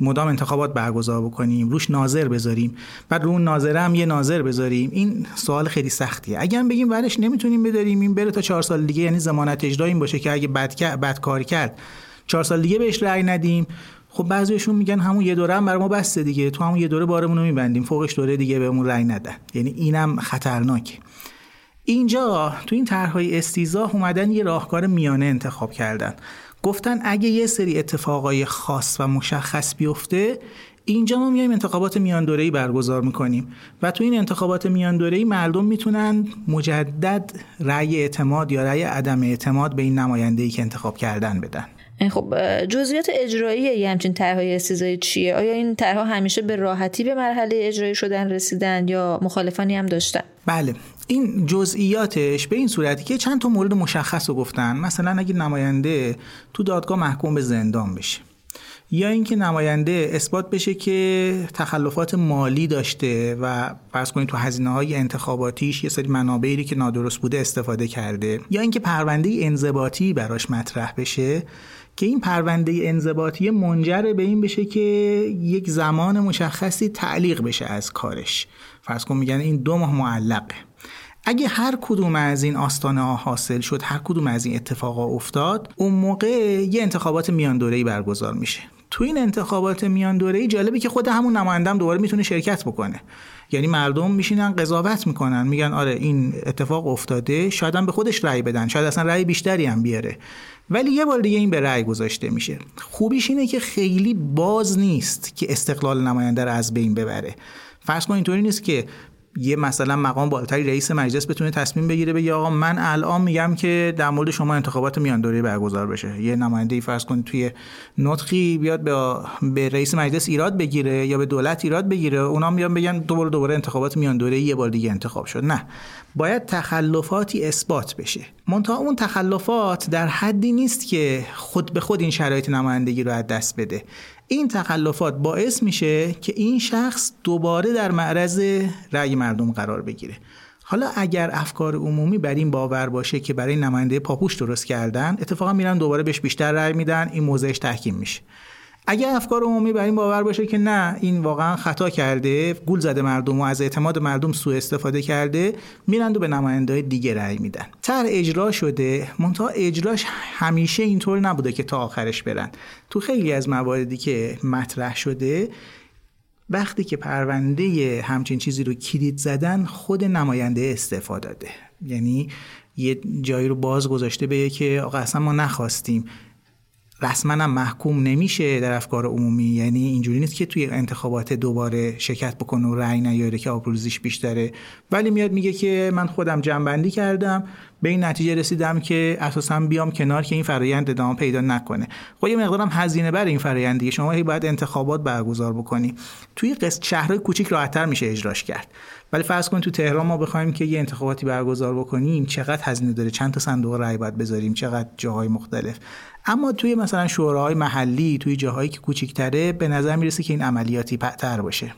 مدام انتخابات برگزار بکنیم، روش ناظر بذاریم، بعد رو اون ناظره هم یه ناظر بذاریم، این سوال خیلی سختیه. اگه هم بگیم ورش نمیتونیم بداریم، این بره تا 4 سال دیگه، یعنی ضمانت اجرا این باشه که اگه بد کار کرد 4 سال دیگه بهش رأی ندیم، خب بعضیشون میگن همون یه دوره هم برای ما بسته دیگه، تو همون یه دوره بارمون رو میبندیم، فوقش دوره دیگه بهمون رأی ندن. یعنی اینم خطرناکه. اینجا تو این طرح‌های استیضاح اومدن یه راهکار میانه انتخاب کردن. گفتن اگه یه سری اتفاقای خاص و مشخص بیفته، اینجا ما میایم انتخابات میان دوره‌ای برگزار میکنیم و تو این انتخابات میان دوره‌ای مردم میتونن مجدد رأی اعتماد یا رأی عدم اعتماد به این نماینده‌ای که انتخاب کردن بدن. خب جزئیات اجرایی یه همچین طرح‌های استیضاحی چیه؟ آیا این طرح‌ها همیشه به راحتی به مرحله اجرایی شدن رسیدن یا مخالفانی هم داشتن؟ بله، این جزئیاتش به این صورتی که چند تا مورد مشخص رو گفتن. مثلا اگه نماینده تو دادگاه محکوم به زندان بشه یا اینکه نماینده اثبات بشه که تخلفات مالی داشته و فرض کنید تو هزینه‌های انتخاباتیش یه سری منابعی که نادرست بوده استفاده کرده، یا اینکه پرونده انضباطی براش مطرح بشه که این پرونده انضباطی منجر به این بشه که یک زمان مشخصی تعلیق بشه از کارش. فرض کن میگن این 2 ماه معلقه. اگه هر کدوم از این آستانه ها حاصل شد، هر کدوم از این اتفاقا افتاد، اون موقع یه انتخابات میان دوره‌ای برگزار میشه. تو این انتخابات میان دوره‌ای جالبه که خود همون نماینده هم دوباره میتونه شرکت بکنه. یعنی مردم میشینن قضاوت میکنن، میگن آره این اتفاق افتاده، شاید هم به خودش رأی بدن، شاید اصلا رأی بیشتری هم بیاره، ولی یه بار دیگه این به رأی گذاشته میشه. خوبیش اینه که خیلی باز نیست که استقلال نماینده رو از بین ببره. فرض کن اینطوری نیست که یه مثلا مقام بالاتری رئیس مجلس بتونه تصمیم بگیره بگه آقا من الان میگم که در مورد شما انتخابات میان دوره‌ای برگزار بشه. یه نماینده‌ای فرض کنید توی نطقی بیاد به رئیس مجلس ایراد بگیره یا به دولت ایراد بگیره، اونا میان بگن دوباره انتخابات میان دوره‌ای یه بار دیگه انتخاب شد. نه، باید تخلفاتی اثبات بشه. منتها اون تخلفات در حدی نیست که خود به خود این شرایط نمایندگی رو از دست بده. این تخلفات باعث میشه که این شخص دوباره در معرض رأی مردم قرار بگیره. حالا اگر افکار عمومی بر این باور باشه که برای نماینده پاپوش درست کردن، اتفاقا میرن دوباره بهش بیشتر رأی میدن، این موضعش تحکیم میشه. اگر افکار عمومی بر این باور باشه که نه این واقعا خطا کرده، گول زده مردم و از اعتماد مردم سوء استفاده کرده، میرند و به نماینده‌های دیگه رأی میدن. طرح اجرا شده، منتها اجراش همیشه اینطور نبوده که تا آخرش برن. تو خیلی از مواردی که مطرح شده، وقتی که پرونده همچین چیزی رو کلید زدن، خود نماینده استعفا داده، یعنی یه جایی رو باز گذاشته به که آقا اصلا ما نخواستیم. رسما هم محکوم نمیشه در افکار عمومی، یعنی اینجوری نیست که توی انتخابات دوباره شرکت بکنه و رأی نیاره که آبروریزیش بیشتره، ولی میاد میگه که من خودم جنبندی کردم، به این نتیجه رسیدم که اساسا بیام کنار که این فرآیند ادامه پیدا نکنه. خب یه مقدارم هزینه بر این فرآیند دیگه، شما باید انتخابات برگزار بکنی. توی قسط شهرهای کوچیک راحت‌تر میشه اجراش کرد، ولی فرض کن تو تهران ما بخوایم که یه انتخاباتی برگزار بکنیم، چقدر هزینه داره، چند تا صندوق رأی باید بذاریم، چقدر جاهای مختلف. اما توی مثلا شوراهای محلی، توی جاهایی که کوچیک‌تره، به نظر میرسه که این عملیاتی پهتر باشه.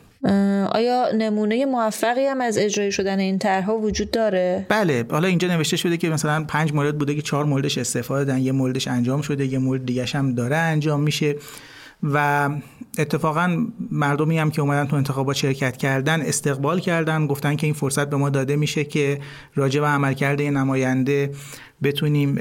آیا نمونه موفقی هم از اجرایی شدن این طرح‌ها وجود داره؟ بله، حالا اینجا نوشته شده که مثلا 5 مورد بوده که 4 موردش استفاده دادن، یه موردش انجام شده، یه مورد دیگه‌ش هم داره انجام میشه. و اتفاقا مردمی هم که اومدن تو انتخابات شرکت کردن استقبال کردن، گفتن که این فرصت به ما داده میشه که راجع به عملکرد نماینده بتونیم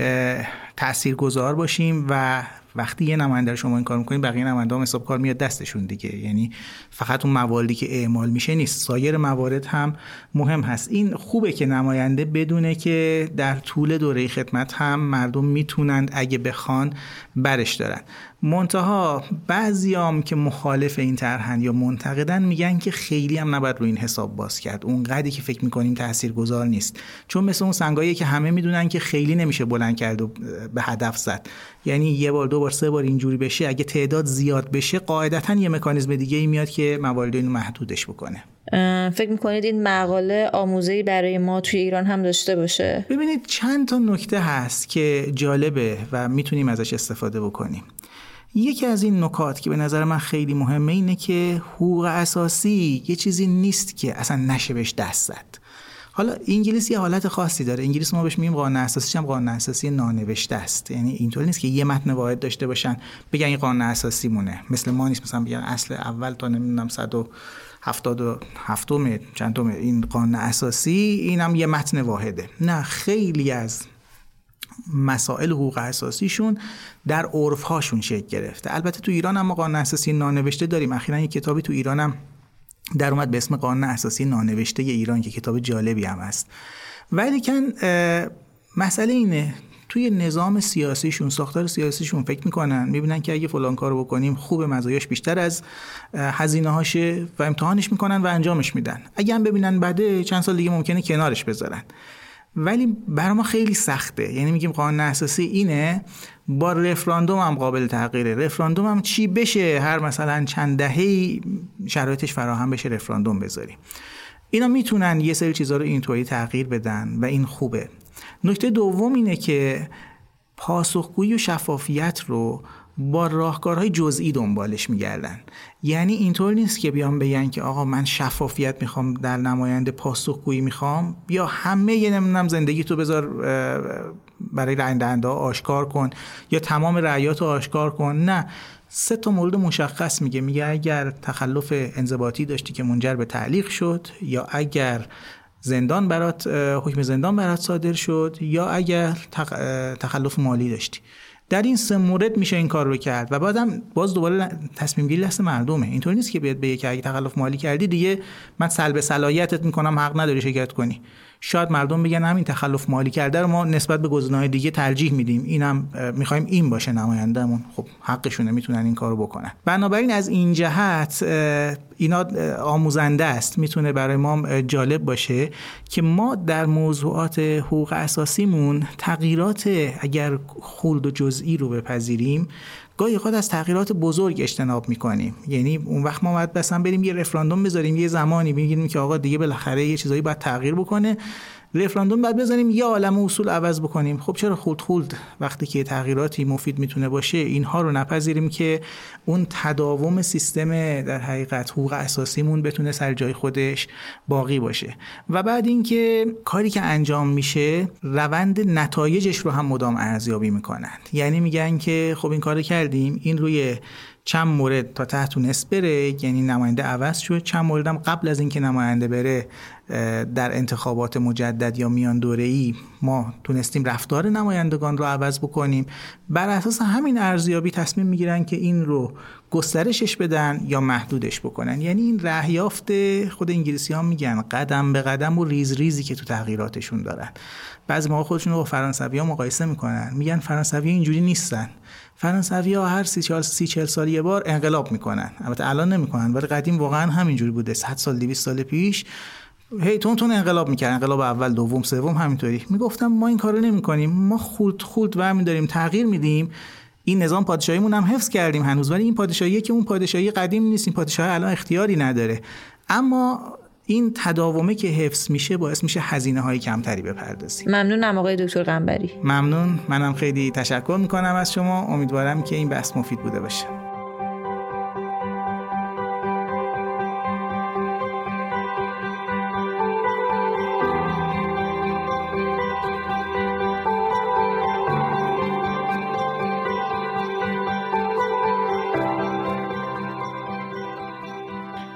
تاثیرگذار باشیم. و وقتی یه نماینده رو شما این کار میکنین، بقیه نماینده هم حساب کار میاد دستشون دیگه، یعنی فقط اون مواردی که اعمال میشه نیست، سایر موارد هم مهم هست. این خوبه که نماینده بدونه که در طول دوره خدمت هم مردم میتونند اگه بخوان برش دارن. منتها بعضیام که مخالف این طرحن یا منتقدن میگن که خیلی هم نباید روی این حساب باز کرد، اونقدری که فکر میکنیم تاثیرگذار نیست، چون مثل اون سنگایی که همه میدونن که خیلی نمیشه بلند کرد و به هدف زد، یعنی یه بار دو بار سه بار اینجوری بشه، اگه تعداد زیاد بشه قاعدتاً یه مکانیزم دیگه‌ای میاد که موارد اینو محدودش بکنه. فکر میکنید این مقاله آموزه‌ای برای ما توی ایران هم داشته باشه؟ ببینید چند تا نکته هست که جالبه و میتونیم ازش استفاده بکنیم. یکی از این نکات که به نظر من خیلی مهمه اینه که حقوق اساسی یه چیزی نیست که اصلا نشه بهش دست زد. حالا انگلیس یه حالت خاصی داره، انگلیس ما بهش میگیم قانون اساسی، هم قانون اساسی نانوشته است، یعنی اینطور نیست که یه متن واحد داشته باشن بگن این قانون اساسی مونه. مثل ما نیست مثلا بگن اصل اول تا نمیدونم 177 چندم این قانون اساسی، اینم یه متن واحده. نه، خیلی از مسائل حقوق اساسیشون در عرف‌هاشون شکل گرفته. البته تو ایران هم قانون اساسی نانوشته داریم. اخیراً یک کتابی تو ایرانم در اومد به اسم قانون اساسی نانوشته ایران که کتاب جالبی هم است. ولیکن مسئله اینه توی نظام سیاسیشون، ساختار سیاسیشون فکر میکنن میبینن که اگه فلان کارو بکنیم خوب مزایاش بیشتر از هزینه هاشه و امتحانش میکنن و انجامش میدن. اگه هم ببینن بعد چند سال دیگه ممکنه کنارش بذارن. ولی برای ما خیلی سخته، یعنی میگیم قانون اساسی اینه، با رفراندوم هم قابل تغییره. رفراندوم هم چی بشه؟ هر مثلا چند دهه‌ای شرایطش فراهم بشه رفراندوم بذاریم. اینا میتونن یه سری چیزا رو اینطوری تغییر بدن و این خوبه. نکته دوم اینه که پاسخگویی و شفافیت رو با راهکارهای جزئی دنبالش میگردن، یعنی اینطور نیست که بیان بگن که آقا من شفافیت میخوام، در نماینده پاسخگویی میخوام، یا همه یه نمیدونم زندگی تو بذار برای رأی‌دهنده‌ها آشکار کن یا تمام رأیاتو آشکار کن. نه، 3 مورد مشخص میگه اگر تخلف انضباطی داشتی که منجر به تعلیق شد، یا اگر زندان برات حکم زندان برات صادر شد، یا اگر تخلف مالی داشتی. در این 3 مورد میشه این کار رو کرد و باز دوباره تصمیم گیری دست مردمه. اینطور نیست که بیاد بگه که اگه تخلف مالی کردی دیگه من سلب صلاحیتت میکنم، حق نداری شرکت کنی. شاید مردم بگن همین تخلف مالی کرده رو ما نسبت به گزینه‌های دیگه ترجیح میدیم، اینم میخوایم این باشه نمایندهمون. خب حقشونه، میتونن این کارو بکنن. بنابراین از این جهت اینا آموزنده است، میتونه برای ما جالب باشه که ما در موضوعات حقوق اساسیمون تغییرات اگر خلد و جزئی رو بپذیریم، گاهی خود از تغییرات بزرگ اجتناب میکنیم. یعنی اون وقت ما باید بسن بریم یه رفراندوم بذاریم، یه زمانی میگیم که آقا دیگه بالاخره یه چیزایی باید تغییر بکنه، رفراندوم بعد بزنیم یه عالمه اصول عوض بکنیم. خب چرا خود وقتی که تغییراتی مفید میتونه باشه اینها رو نپذیریم که اون تداوم سیستم در حقیقت حقوق اساسیمون بتونه سر جای خودش باقی باشه. و بعد اینکه کاری که انجام میشه روند نتایجش رو هم مدام ارزیابی میکنند. یعنی میگن که خب این کارو کردیم، این روی چند مورد تا تحتونس بره، یعنی نماینده عوض شد، چند موردم قبل از اینکه نماینده بره در انتخابات مجدد یا میان دوره‌ای ما تونستیم رفتار نمایندگان رو عوض بکنیم. بر اساس همین ارزیابی تصمیم میگیرن که این رو گسترشش بدن یا محدودش بکنن. یعنی این رهیافت خود انگلیسی ها میگن قدم به قدم و ریز ریزی که تو تغییراتشون دارن. بعضی موقع خودشون رو با فرانسوی ها مقایسه میکنن، میگن فرانسوی ها اینجوری نیستن، فرانسوی ها هر 30-40 سال یه بار انقلاب میکنن. البته الان نمیکنن، ولی قدیم واقعا همینجوری بوده. 100 سال 200 سال پیش هی تون انقلاب میکردن، انقلاب اول، دوم، سوم همینطوری. میگفتم ما این کارو نمیکنیم، ما خود برمی داریم تغییر میدیم. این نظام پادشاهیمون هم حفظ کردیم هنوز، ولی این پادشاهی که اون پادشاهی قدیم نیست، این پادشاهی الان اختیاری نداره. اما این تداومه که حفظ میشه باعث میشه هزینه های کمتری بپردازیم. ممنونم آقای دکتر قنبری. ممنون، منم خیلی تشکر میکنم از شما. امیدوارم که این بحث مفید بوده باشه.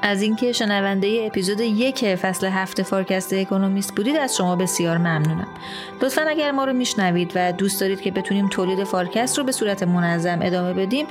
از اینکه شنونده ای اپیزود 1 فصل 7 فارکست اکونومیست بودید از شما بسیار ممنونم. لطفاً اگر ما رو میشنوید و دوست دارید که بتونیم تولید فارکست رو به صورت منظم ادامه بدیم،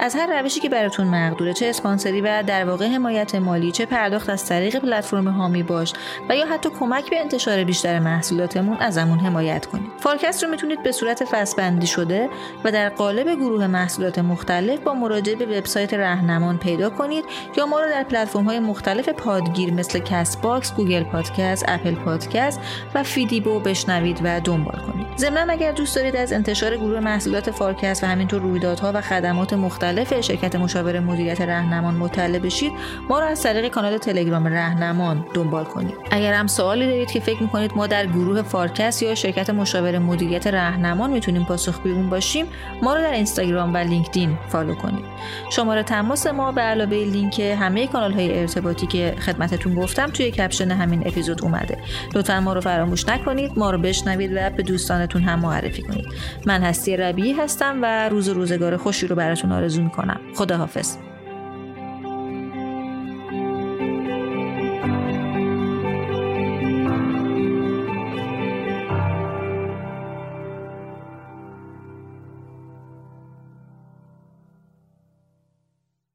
از هر روشی که براتون مقدوره، چه اسپانسری و در واقع حمایت مالی، چه پرداخت از طریق پلتفرم هامی باش و یا حتی کمک به انتشار بیشتر محصولاتمون، ازمون حمایت کنید. فارکست رو میتونید به صورت فصل‌بندی شده و در قالب گروه محصولات مختلف با مراجعه به وبسایت راهنمان پیدا کنید یا ما رو در پلتفرم‌های مختلف پادگیر مثل کست باکس، گوگل پادکست، اپل پادکست و فیدیبو بشنوید و دنبال کنید. ضمن اگر دوست دارید از انتشار گروه محصولات فارکست و همینطور رویدادها و خدمات مختلف شرکت مشاور مدیریت راهنمان مطلع بشید، ما را از طریق کانال تلگرام راهنمان دنبال کنید. اگر هم سوالی دارید که فکر می‌کنید ما در گروه فارکست یا شرکت مشاور مدیریت راهنمان میتونیم پاسخگوی اون باشیم، ما را در اینستاگرام و لینکدین فالو کنید. شماره تماس ما به علاوه لینک همه کانال‌های ارتباطی که خدمتتون گفتم توی کپشن همین اپیزود اومده. لطفاً ما رو فراموش نکنید، ما رو بشنوید و به دوستانتون هم معرفی کنید. من هستی ربیعی هستم و روز و روزگار خوشی رو براتون آرزو می‌کنم. خداحافظ.